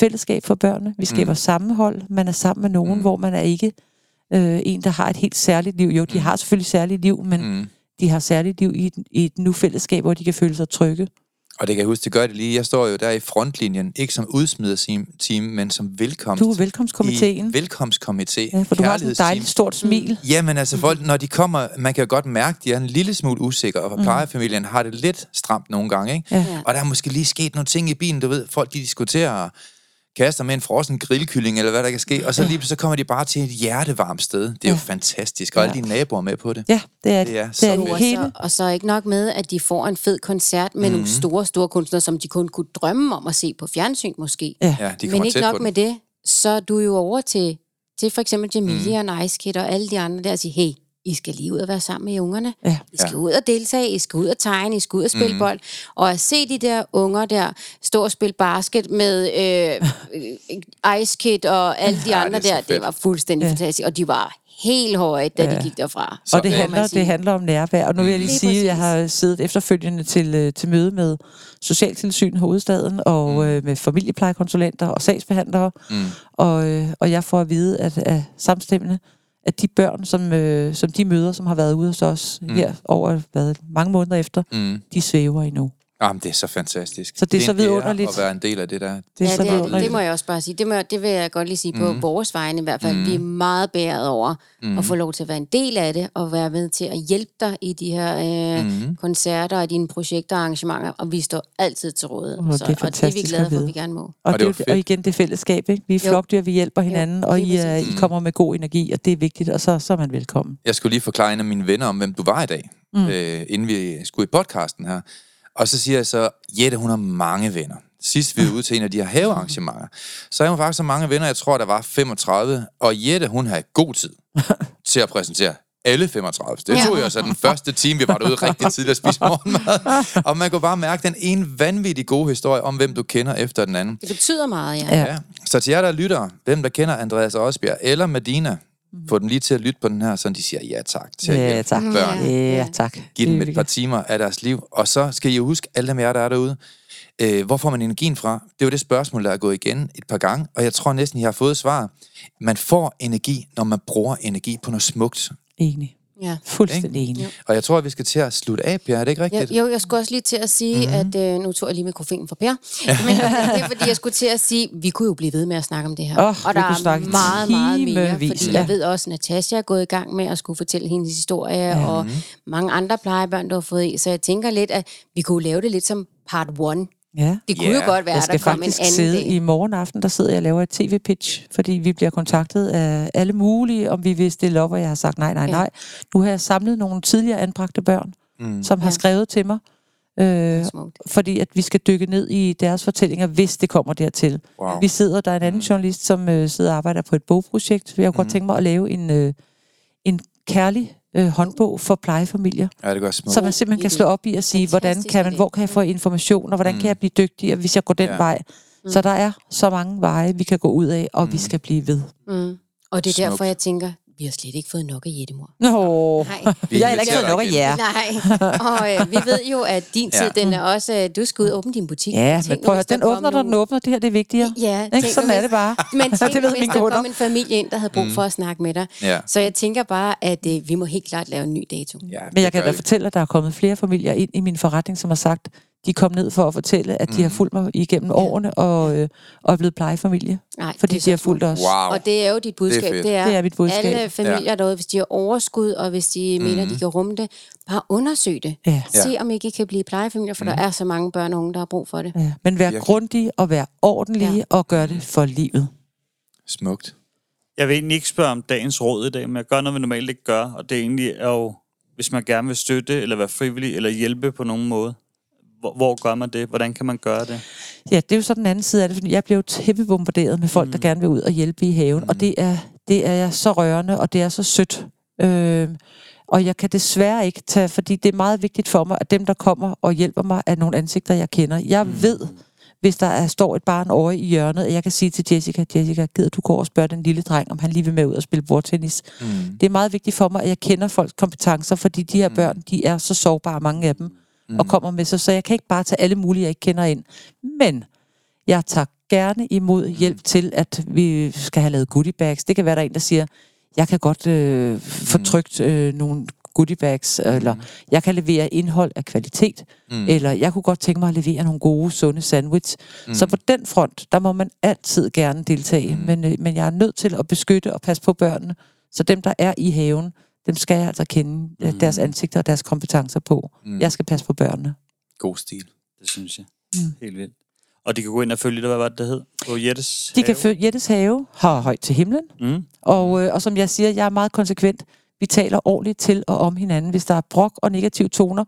fællesskab for børnene, vi skaber sammenhold, man er sammen med nogen, hvor man er ikke en, der har et helt særligt liv. Jo, de har selvfølgelig særligt liv, men de har særligt liv i et nu-fællesskab, hvor de kan føle sig trygge. Og det kan jeg huske, det gør det lige. Jeg står jo der i frontlinjen, ikke som udsmiderteam, men som velkomst. Du er velkomstkomiteen. Ja, for du har et dejligt stort smil. Jamen altså, folk, når de kommer, man kan jo godt mærke, de er en lille smule usikre, og plejefamilien har det lidt stramt nogle gange, ikke? Ja. Og der er måske lige sket nogle ting i bilen, du ved, folk de diskuterer, kaster med en frossen grillkylling, eller hvad der kan ske, og så lige så kommer de bare til et hjertevarmt sted. Det er jo fantastisk, og alle dine naboer med på det. Ja, det er det. Og så ikke nok med, at de får en fed koncert med nogle store kunstnere, som de kun kunne drømme om at se på fjernsyn måske. Ja. Men ikke nok med det, så er du jo over til for eksempel Jamelian og Ice Kid og alle de andre der og sige, hey, I skal lige ud og være sammen med ungerne. Ja. I skal ud og deltage, I skal ud og tegne, I skal ud og spille bold. Og at se de der unger der stå og spille basket med Ice Kid og alle de andre der, det var fuldstændig fantastisk. Og de var helt høje, da de gik derfra. Så og det handler om nærvær. Og nu vil jeg lige sige, at jeg har siddet efterfølgende til møde med Socialtilsyn i hovedstaden, og med familieplejekonsulenter og sagsbehandlere. Og jeg får at vide, at samstemmende, at de børn, som de møder, som har været ude hos os her over mange måneder efter, de svæver endnu. Jamen, det er så fantastisk. Så det er så vidunderligt at være en del af det der. Det må jeg også bare sige. Det vil jeg godt lige sige på vores vegne i hvert fald. Vi er meget bæret over at få lov til at være en del af det, og være med til at hjælpe dig i de her koncerter og dine projekter og arrangementer, og vi står altid til rådighed. Og det er vi glade for, at vi gerne må. Og igen det fællesskab, ikke? Vi er flokdyr, vi hjælper hinanden, og I kommer med god energi, og det er vigtigt, og så er man velkommen. Jeg skulle lige forklare en af mine venner om, hvem du var i dag, inden vi skulle i podcasten her. Og så siger jeg så, Jette, hun har mange venner. Sidst vi var ude til en af de her havearrangementer, så havde hun faktisk så mange venner, jeg tror, der var 35. Og Jette, hun havde god tid til at præsentere alle 35. Det tog jo så den første time, vi var derude rigtig tidligt at spise morgenmad. Og man kunne bare mærke den ene vanvittig gode historie om, hvem du kender efter den anden. Det betyder meget, ja. Så til jer, der lytter, hvem der kender Andreas Osbjerg eller Medina, få dem lige til at lytte på den her, så de siger ja tak til at hjælpe børn. Ja, tak. Giv dem et par timer af deres liv. Og så skal I jo huske, alle dem jer, der er derude, hvor får man energien fra? Det er jo det spørgsmål, der er gået igen et par gange, og jeg tror næsten, jeg har fået svar. Man får energi, når man bruger energi på noget smukt. Enig. Ja, fuldstændig enig. Og jeg tror, at vi skal til at slutte af, Per. Er det ikke rigtigt? Jo, jeg skulle også lige til at sige, at nu tog jeg lige mikrofinen fra Per. Men det er, fordi jeg skulle til at sige, vi kunne jo blive ved med at snakke om det her. Og der er meget mere, fordi jeg ved også, at Natasha er gået i gang med at skulle fortælle hendes historie, og mange andre plejebørn, der har fået i. Så jeg tænker lidt, at vi kunne lave det lidt som part 1. Ja. Det kunne jo godt være, at der kom en anden del. Jeg skal faktisk sidde i morgenaften, der sidder jeg og laver et tv-pitch, fordi vi bliver kontaktet af alle mulige, om vi vil stille op, og jeg har sagt nej. Nu har jeg samlet nogle tidligere anbragte børn, som har skrevet til mig, fordi at vi skal dykke ned i deres fortællinger, hvis det kommer dertil. Wow. Vi sidder, der er en anden journalist, som sidder og arbejder på et bogprojekt. Jeg kunne godt tænke mig at lave en kærlig håndbog for plejefamilier, så man simpelthen kan slå op i og sige, hvor kan jeg få information, og hvordan kan jeg blive dygtig, og hvis jeg går den vej. Så der er så mange veje, vi kan gå ud af, og vi skal blive ved. Og det er derfor, jeg tænker, vi har slet ikke fået nok af Jettemor. Nej. Jeg har heller ikke fået nok af jer. Nej, og vi ved jo, at din tid, den er også, du skal ud og åbne din butik. Ja, men prøv at den åbner, når den åbner, det her det er vigtigere. Ja, sådan er det bare. Men tænk, hvis der kom en familie ind, der havde brug for at snakke med dig. Ja. Så jeg tænker bare, at vi må helt klart lave en ny dato. Ja, men jeg kan da fortælle, at der er kommet flere familier ind i min forretning, som har sagt, de kom ned for at fortælle, at de har fulgt mig igennem årene og er blevet plejefamilie. Nej, fordi de har fulgt os. Wow. Og det er jo dit budskab. Det er mit budskab. Alle familier derude, hvis de har overskud, og hvis de mener, de kan rumme det, bare undersøg det. Ja. Se, om ikke I kan blive plejefamilier, for der er så mange børn og unge, der har brug for det. Ja. Men vær grundig og vær ordentlig og gør det for livet. Smukt. Jeg vil egentlig ikke spørge om dagens råd i dag, men jeg gør noget, vi normalt ikke gør, og det egentlig er jo, hvis man gerne vil støtte, eller være frivillig, eller hjælpe på nogen måde. Hvor gør man det? Hvordan kan man gøre det? Ja, det er jo så den anden side af det, fordi jeg bliver jo tæppebombarderet med folk, der gerne vil ud og hjælpe i haven, og det er så rørende, og det er så sødt. Og jeg kan desværre ikke tage, fordi det er meget vigtigt for mig, at dem, der kommer og hjælper mig, er nogle ansigter, jeg kender. Jeg ved, hvis der står et barn over i hjørnet, og jeg kan sige til Jessica, gider du gå og spørge den lille dreng, om han lige vil med ud og spille bordtennis? Det er meget vigtigt for mig, at jeg kender folks kompetencer, fordi de her børn, de er så sårbare, mange af dem. og kommer med sig, så jeg kan ikke bare tage alle mulige, jeg ikke kender ind. Men jeg tager gerne imod hjælp til, at vi skal have lavet goodiebags. Det kan være, der en, der siger, jeg kan godt få trykt nogle goodiebags, eller jeg kan levere indhold af kvalitet, eller jeg kunne godt tænke mig at levere nogle gode, sunde sandwich. Så på den front, der må man altid gerne deltage, men jeg er nødt til at beskytte og passe på børnene, så dem, der er i haven, dem skal jeg altså kende deres ansigter og deres kompetencer på. Jeg skal passe på børnene. God stil, det synes jeg. Helt vildt. Og de kan gå ind og følge det, hvad var det, der hed? På Jettes Have? De kan følge Jettes Have, har højt til himlen. Og som jeg siger, jeg er meget konsekvent. Vi taler ordentligt til og om hinanden. Hvis der er brok og negative toner,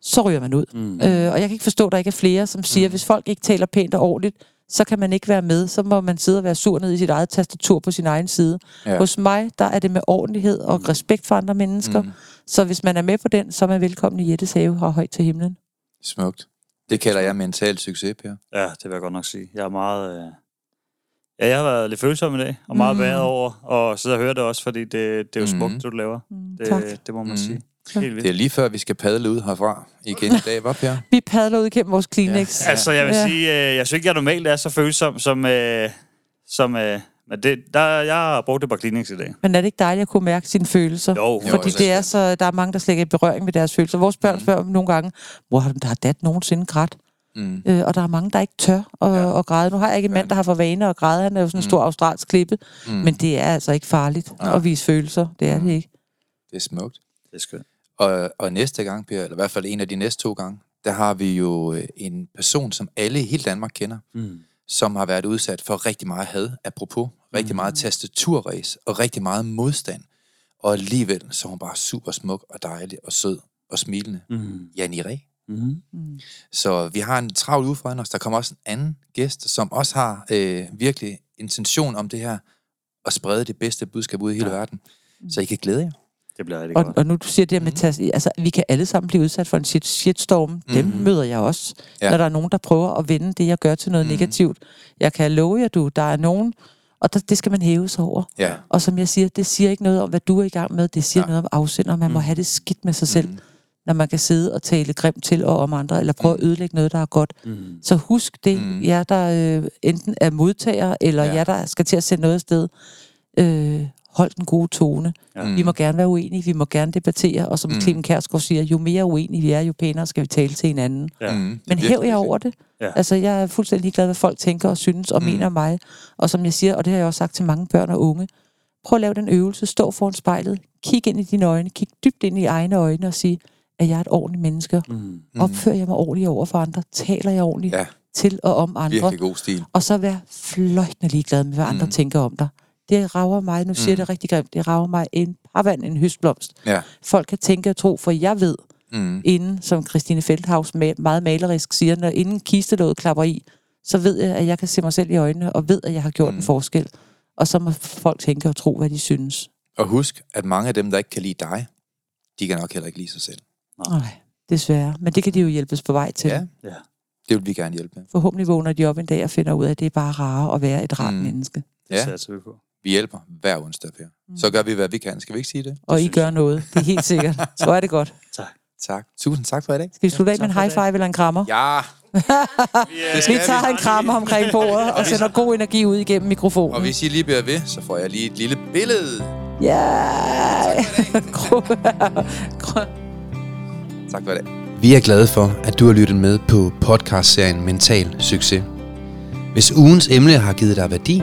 så ryger man ud. Og jeg kan ikke forstå, at der ikke er flere, som siger, hvis folk ikke taler pænt og ordentligt, så kan man ikke være med. Så må man sidde og være sur ned i sit eget tastatur på sin egen side. Ja. Hos mig, der er det med ordentlighed og respekt for andre mennesker. Så hvis man er med på den, så er man velkommen i Jettes Have, har højt til himlen. Smukt. Det kalder jeg mental succes, Per. Ja, det vil jeg godt nok sige. Jeg er meget... Ja, jeg har været lidt følsom i dag, og meget været over, og sidder og hører det også, fordi det er jo smukt, det du laver. Det må man sige. Helt vildt. Det er lige før, vi skal padle ud herfra igen i dag, hva' Per? Vi padler ud igennem vores Kleenex. Ja. Altså, jeg vil sige, jeg synes ikke, jeg normalt er så følsom, som men jeg har brugt et par Kleenex i dag. Men er det ikke dejligt at kunne mærke sine følelser? Jo. Fordi det er så, der er mange, der slet ikke er i berøring med deres følelser. Vores børn spørger nogle gange, hvor har dat nogensinde grædt? Og der er mange, der ikke tør at græde. Nu har jeg ikke en mand, der har for vane at græde. Han er jo sådan en stor australsk klippe. Men det er altså ikke farligt at vise følelser. Det er det ikke. Det er smukt. Det er skønt. Og næste gang, Per, eller i hvert fald en af de næste 2 gange, der har vi jo en person, som alle i hele Danmark kender, som har været udsat for rigtig meget had, apropos, rigtig meget tastaturræs og rigtig meget modstand. Og alligevel, så er hun bare super smuk og dejlig og sød og smilende. Janni Ræ. Så vi har en travl uge foran os. Der kommer også en anden gæst, som også har virkelig intention om det her, at sprede det bedste budskab ud i hele verden. Så I kan glæde jer. Det bliver rigtig godt. Og nu du siger det her med altså, vi kan alle sammen blive udsat for en shitstorm. Dem møder jeg også, når der er nogen, der prøver at vende det, jeg gør, til noget negativt. Jeg kan love jer, der er nogen, og det skal man hæve sig over. Ja. Og som jeg siger, det siger ikke noget om, hvad du er i gang med. Det siger noget om afsender. Man må have det skidt med sig selv, når man kan sidde og tale grimt til og om andre, eller prøve at ødelægge noget, der er godt. Så husk det, jer der enten er modtager, eller jer der skal til at sende noget afsted. Hold den gode tone. Vi må gerne være uenige, vi må gerne debattere, og som Clemen Kjærsgaard siger, jo mere uenige vi er, jo pænere skal vi tale til hinanden. Men hæv jer over det. Altså, jeg er fuldstændig ligeglad, hvad folk tænker og synes og mener mig. Og som jeg siger, og det har jeg også sagt til mange børn og unge, prøv at lave den øvelse, stå foran spejlet, kig ind i dine øjne, kig dybt ind i egne øjne og sige, at jeg er et ordentligt menneske. Opfører jeg mig ordentligt over for andre? Taler jeg ordentligt til og om andre? Virkelig god stil. Og så vær fløjtende ligeglad med, hvad andre tænker om dig. Det rager mig, nu siger det rigtig grimt, det rager mig en parvand, en høstblomst. Ja. Folk kan tænke og tro, for jeg ved, inden, som Christine Feldhaus meget malerisk siger, når inden kistelåget klapper i, så ved jeg, at jeg kan se mig selv i øjnene, og ved, at jeg har gjort en forskel. Og så må folk tænke og tro, hvad de synes. Og husk, at mange af dem, der ikke kan lide dig, de kan nok heller ikke lide sig selv. Nej, desværre. Men det kan de jo hjælpes på vej til. Ja. Det vil vi gerne hjælpe med. Forhåbentlig vågner de op en dag og finder ud af, at det er bare rarere at være et rart menneske. Det satser vi på. Vi hjælper hver onsdag, Per. Så gør vi, hvad vi kan. Skal vi ikke sige det? Og I gør noget. Det er helt sikkert. Så er det godt. Tak. Tusind tak for i dag. Skal vi slutte af med en high five eller en krammer? Ja. Vi tager en krammer omkring bordet og sender god energi ud igennem mikrofonen. Og hvis I lige bliver ved, så får jeg lige et lille billede. Ja. Tak for i dag. Vi er glade for, at du har lyttet med på podcastserien Mental Succes. Hvis ugens emne har givet dig værdi,